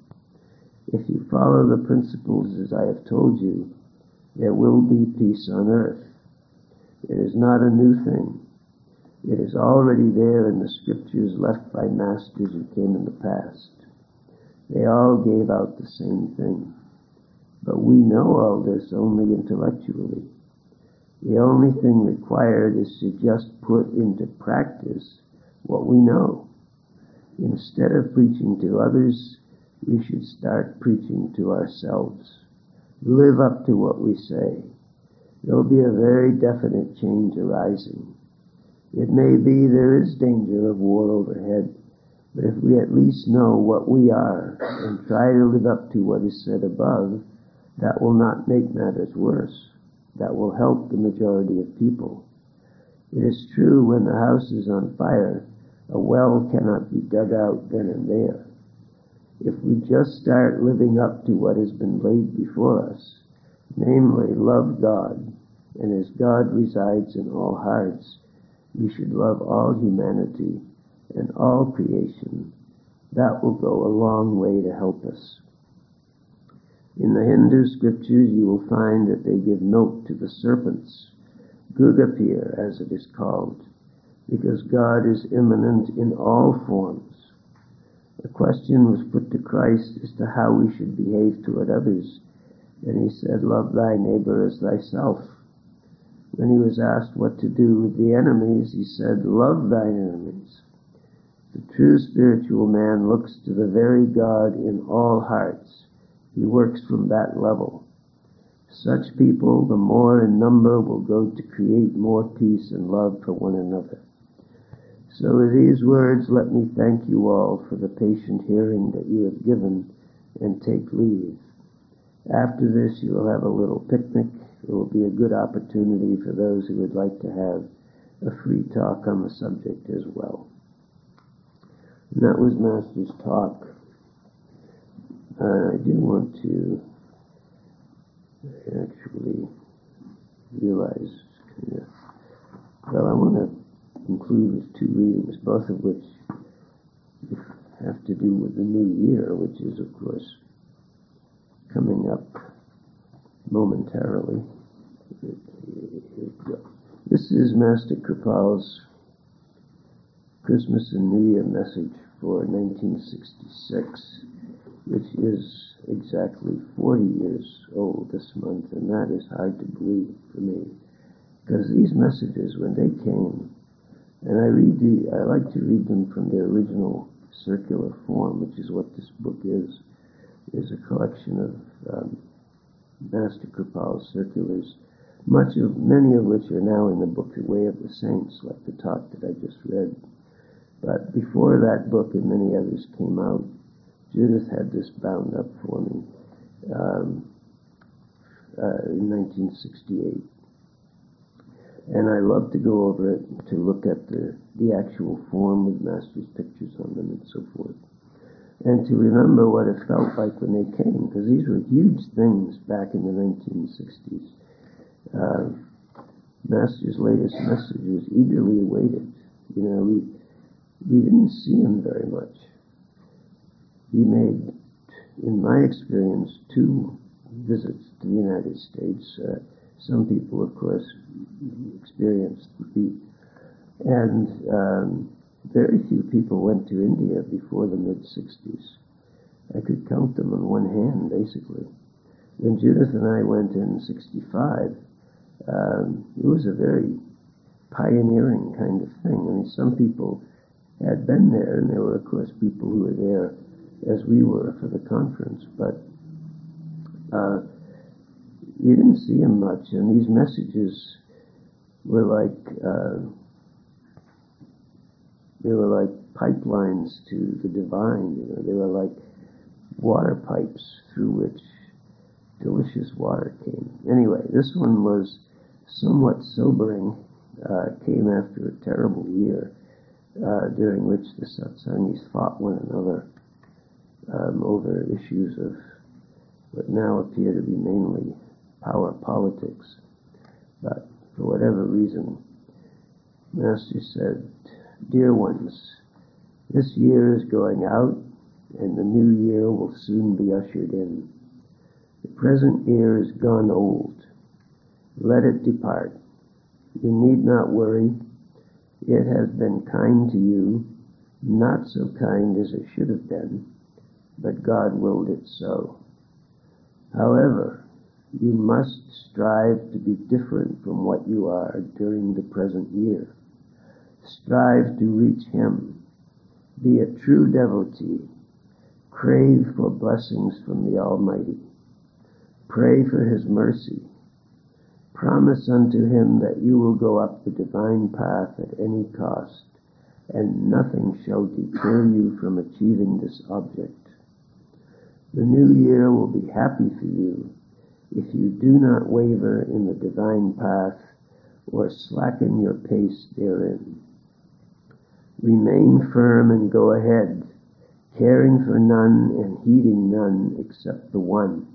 If you follow the principles as I have told you, there will be peace on earth. It is not a new thing. It is already there in the scriptures left by masters who came in the past. They all gave out the same thing. But we know all this only intellectually. The only thing required is to just put into practice what we know. Instead of preaching to others, we should start preaching to ourselves. Live up to what we say. There will be a very definite change arising. It may be there is danger of war overhead, but if we at least know what we are and try to live up to what is said above, that will not make matters worse. That will help the majority of people. It is true when the house is on fire, a well cannot be dug out then and there. If we just start living up to what has been laid before us, namely love God, and as God resides in all hearts, we should love all humanity and all creation. That will go a long way to help us. In the Hindu scriptures, you will find that they give milk to the serpents, Gugapir, as it is called, because God is immanent in all forms. A question was put to Christ as to how we should behave toward others, and he said, "Love thy neighbor as thyself." When he was asked what to do with the enemies, he said, "Love thine enemies." The true spiritual man looks to the very God in all hearts. He works from that level. Such people, the more in number, will go to create more peace and love for one another. So with these words, let me thank you all for the patient hearing that you have given, and take leave. After this, you will have a little picnic. It will be a good opportunity for those who would like to have a free talk on the subject as well. And that was Master's talk. I do want to actually realize, I want to conclude with two readings, both of which have to do with the new year, which is, of course, coming up momentarily. This is Master Kirpal's Christmas and New Year message for 1966, which is exactly 40 years old this month, and that is hard to believe for me, because these messages, when they came, and I like to read them from their original circular form, which is what this book is a collection of Master Kirpal's circulars, many of which are now in the book The Way of the Saints, like the talk that I just read. But before that book and many others came out, Judith had this bound up for me in 1968. And I love to go over it, to look at the actual form with Master's pictures on them and so forth, and to remember what it felt like when they came, because these were huge things back in the 1960s. Master's latest message was eagerly awaited. You know, we didn't see him very much. He made, in my experience, 2 visits to the United States. Some people, of course, experienced the, and very few people went to India before the mid-60s. I could count them on one hand, basically. When Judith and I went in 65, it was a very pioneering kind of thing. I mean, some people had been there, and there were, of course, people who were there as we were for the conference, but you didn't see him much, and these messages were like pipelines to the divine. You know, they were like water pipes through which delicious water came. Anyway, this one was somewhat sobering. Came after a terrible year during which the satsangis fought one another over issues of what now appear to be mainly power politics. But for whatever reason, Master said, "Dear ones, this year is going out and the new year will soon be ushered in. The present year is gone old. Let it depart. You need not worry. It has been kind to you, not so kind as it should have been, but God willed it so. However, you must strive to be different from what you are during the present year. Strive to reach Him. Be a true devotee. Crave for blessings from the Almighty. Pray for His mercy. Promise unto Him that you will go up the divine path at any cost, and nothing shall deter you from achieving this object. The new year will be happy for you if you do not waver in the divine path or slacken your pace therein. Remain firm and go ahead, caring for none and heeding none except the One,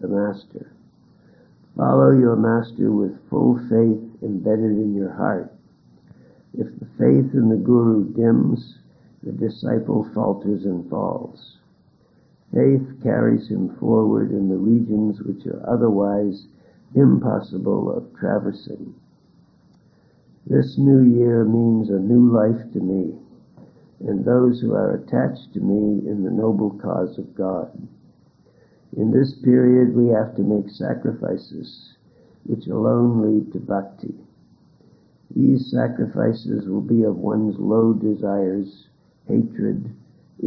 the Master. Follow your Master with full faith embedded in your heart. If the faith in the Guru dims, the disciple falters and falls. Faith carries him forward in the regions which are otherwise impossible of traversing. This new year means a new life to me and those who are attached to me in the noble cause of God. In this period, we have to make sacrifices which alone lead to bhakti. These sacrifices will be of one's low desires, hatred,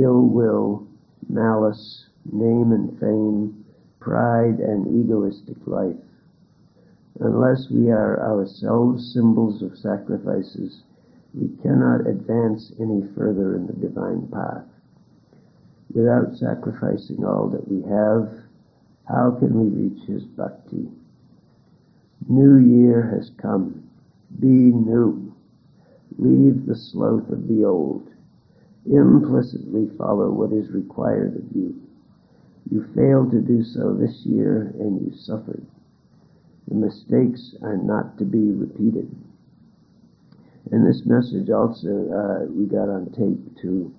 ill will, malice, name and fame, pride, and egoistic life. Unless we are ourselves symbols of sacrifices, we cannot advance any further in the divine path. Without sacrificing all that we have, how can we reach His bhakti? New year has come. Be new. Leave the sloth of the old. Implicitly follow what is required of you. You failed to do so this year, and you suffered. The mistakes are not to be repeated." And this message also we got on tape too.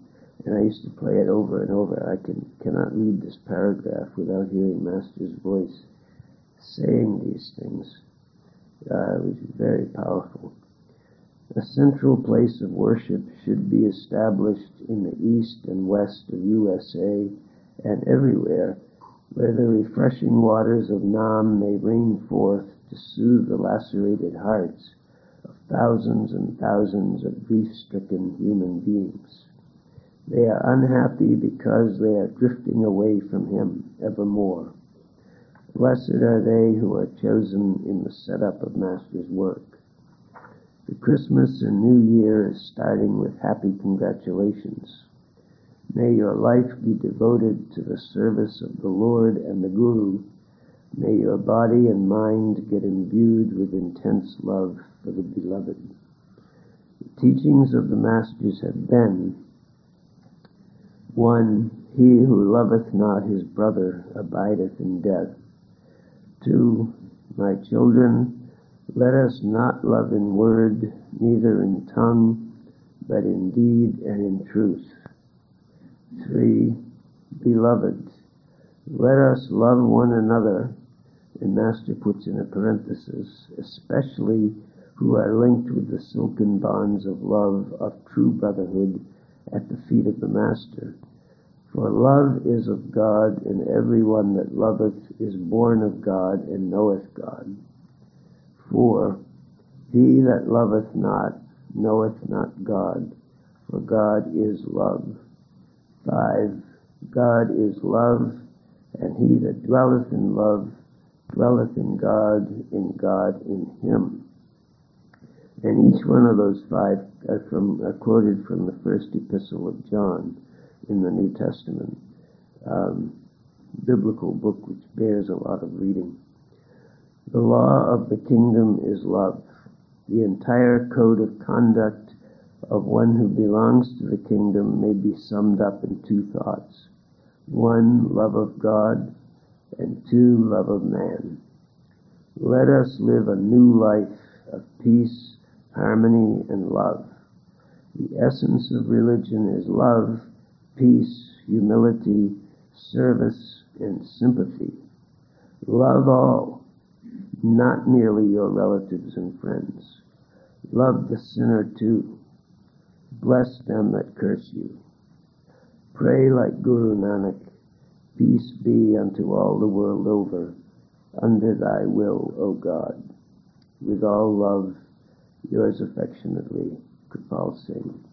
And I used to play it over and over. I cannot read this paragraph without hearing Master's voice saying these things. It was very powerful. A central place of worship should be established in the east and west of USA and everywhere where the refreshing waters of Naam may rain forth to soothe the lacerated hearts of thousands and thousands of grief-stricken human beings. They are unhappy because they are drifting away from Him evermore. Blessed are they who are chosen in the setup of Master's work. The Christmas and New Year is starting with happy congratulations. May your life be devoted to the service of the Lord and the Guru. May your body and mind get imbued with intense love for the Beloved. The teachings of the Masters have been: 1. He who loveth not his brother abideth in death. 2. My children, let us not love in word, neither in tongue, but in deed and in truth. 3. Beloved, let us love one another, and Master puts in a parenthesis, especially who are linked with the silken bonds of love of true brotherhood at the feet of the Master. For love is of God, and everyone that loveth is born of God and knoweth God. 4. He that loveth not, knoweth not God, for God is love. 5. God is love, and he that dwelleth in love, dwelleth in God, and God in him. And each one of those 5 are quoted from the first epistle of John in the New Testament, biblical book which bears a lot of reading. The law of the kingdom is love. The entire code of conduct of one who belongs to the kingdom may be summed up in 2 thoughts. 1, love of God, and 2, love of man. Let us live a new life of peace, harmony, and love. The essence of religion is love, peace, humility, service, and sympathy. Love all, not merely your relatives and friends. Love the sinner too. Bless them that curse you. Pray like Guru Nanak, peace be unto all the world over, under thy will, O God. With all love, yours affectionately, Kirpal Singh.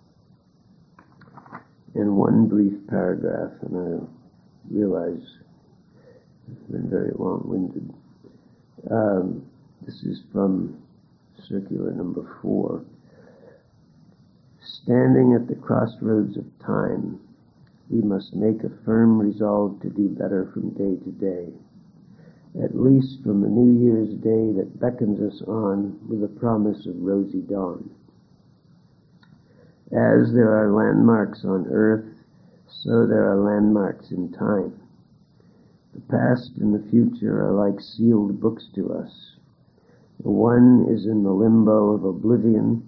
In one brief paragraph, and I realize it's been very long-winded. This is from circular number 4. Standing at the crossroads of time, we must make a firm resolve to do better from day to day, at least from the New Year's Day that beckons us on with a promise of rosy dawn. As there are landmarks on earth, so there are landmarks in time. The past and the future are like sealed books to us. The one is in the limbo of oblivion,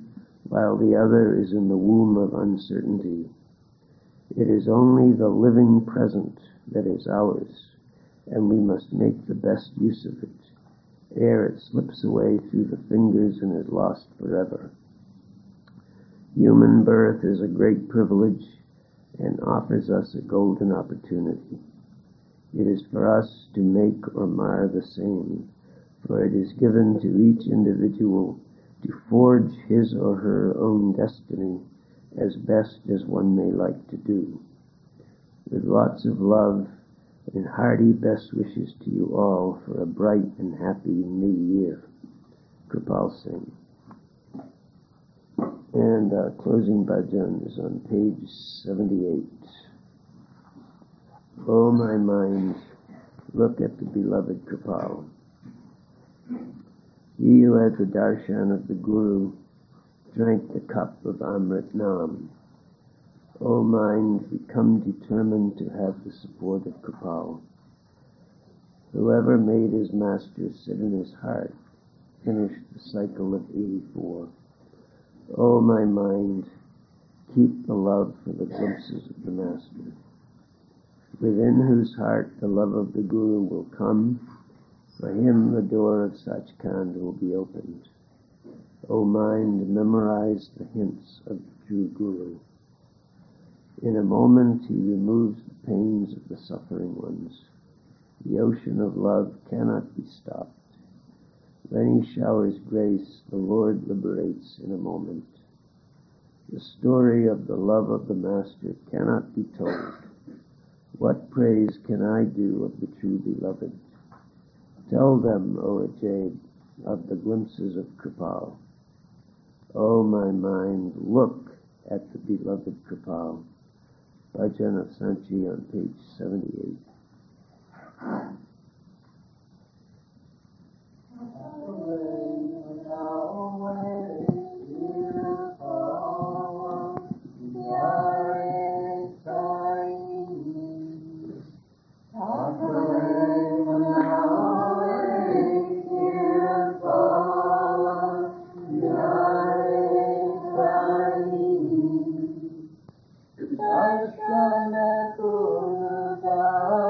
while the other is in the womb of uncertainty. It is only the living present that is ours, and we must make the best use of it, ere it slips away through the fingers and is lost forever. Human birth is a great privilege and offers us a golden opportunity. It is for us to make or mar the same, for it is given to each individual to forge his or her own destiny as best as one may like to do. With lots of love and hearty best wishes to you all for a bright and happy new year. Kirpal Singh. And our closing bhajan is on page 78. O my mind, look at the beloved Kirpal. He who at the darshan of the Guru drank the cup of Amrit Naam. O mind, become determined to have the support of Kirpal. Whoever made his master sit in his heart finished the cycle of 84. O my mind, keep the love for the glimpses of the master, within whose heart the love of the Guru will come. For him the door of Sachkhand will be opened. O mind, memorize the hints of the true Guru. In a moment he removes the pains of the suffering ones. The ocean of love cannot be stopped. When he showers grace, the Lord liberates in a moment. The story of the love of the Master cannot be told. What praise can I do of the true beloved? Tell them, O Ajay, of the glimpses of Kirpal. O my mind, look at the beloved Kirpal. Bhajan of Sanchi on page 78. Darshan Guru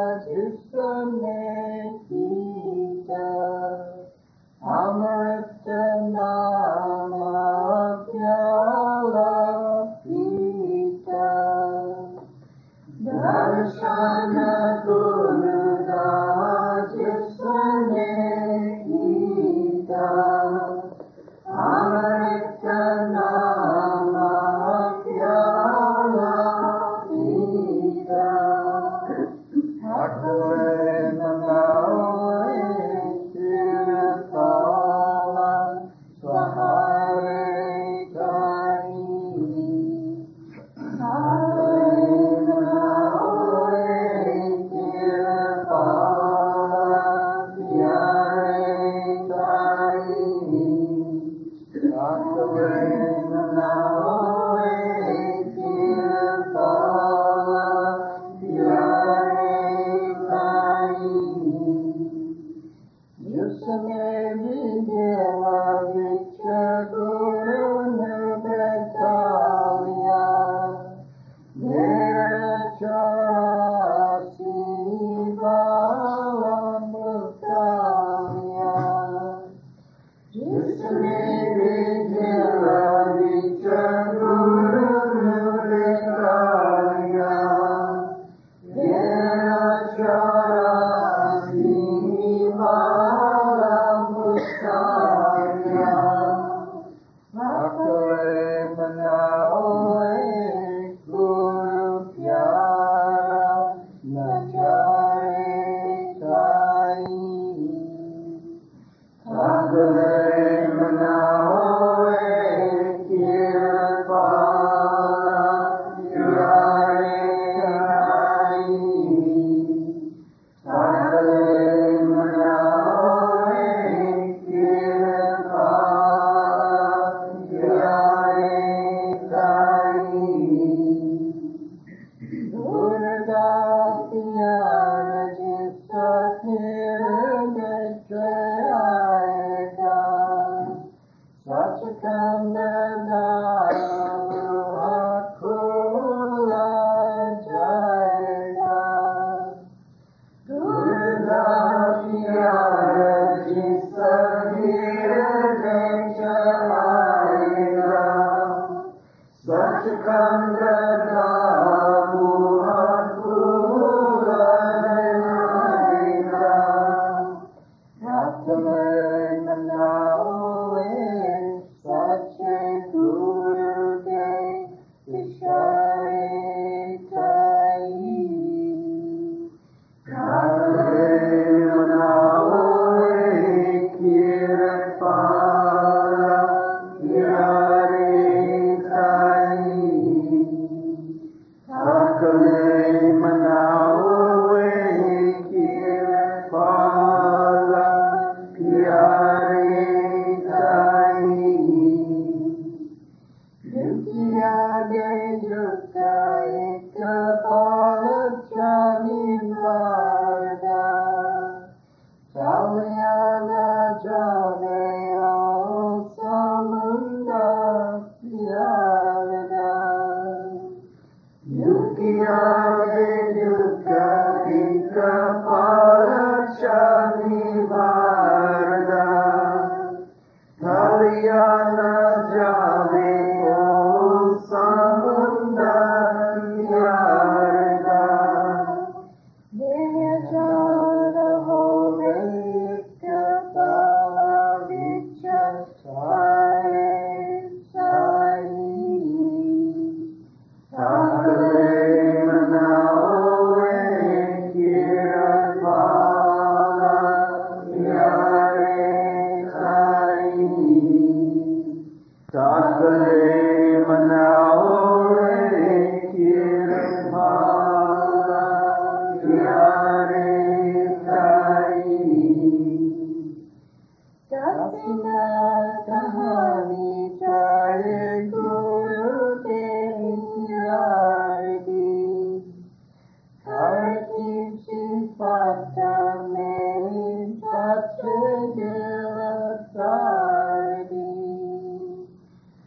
rapture divine me.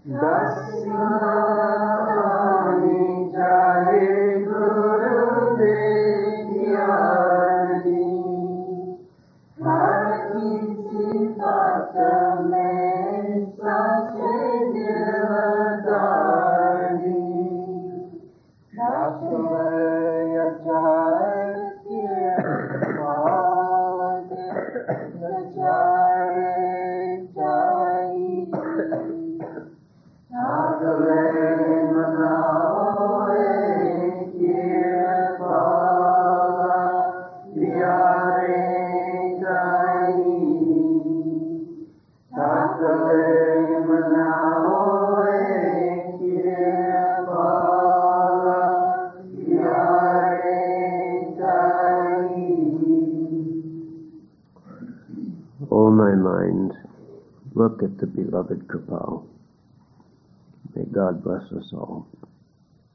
Thus Imani Jai Guru Devyani, Bhakti Sipata Me Sache Devadani, Natvaya Jai Look at the beloved Kirpal. May God bless us all.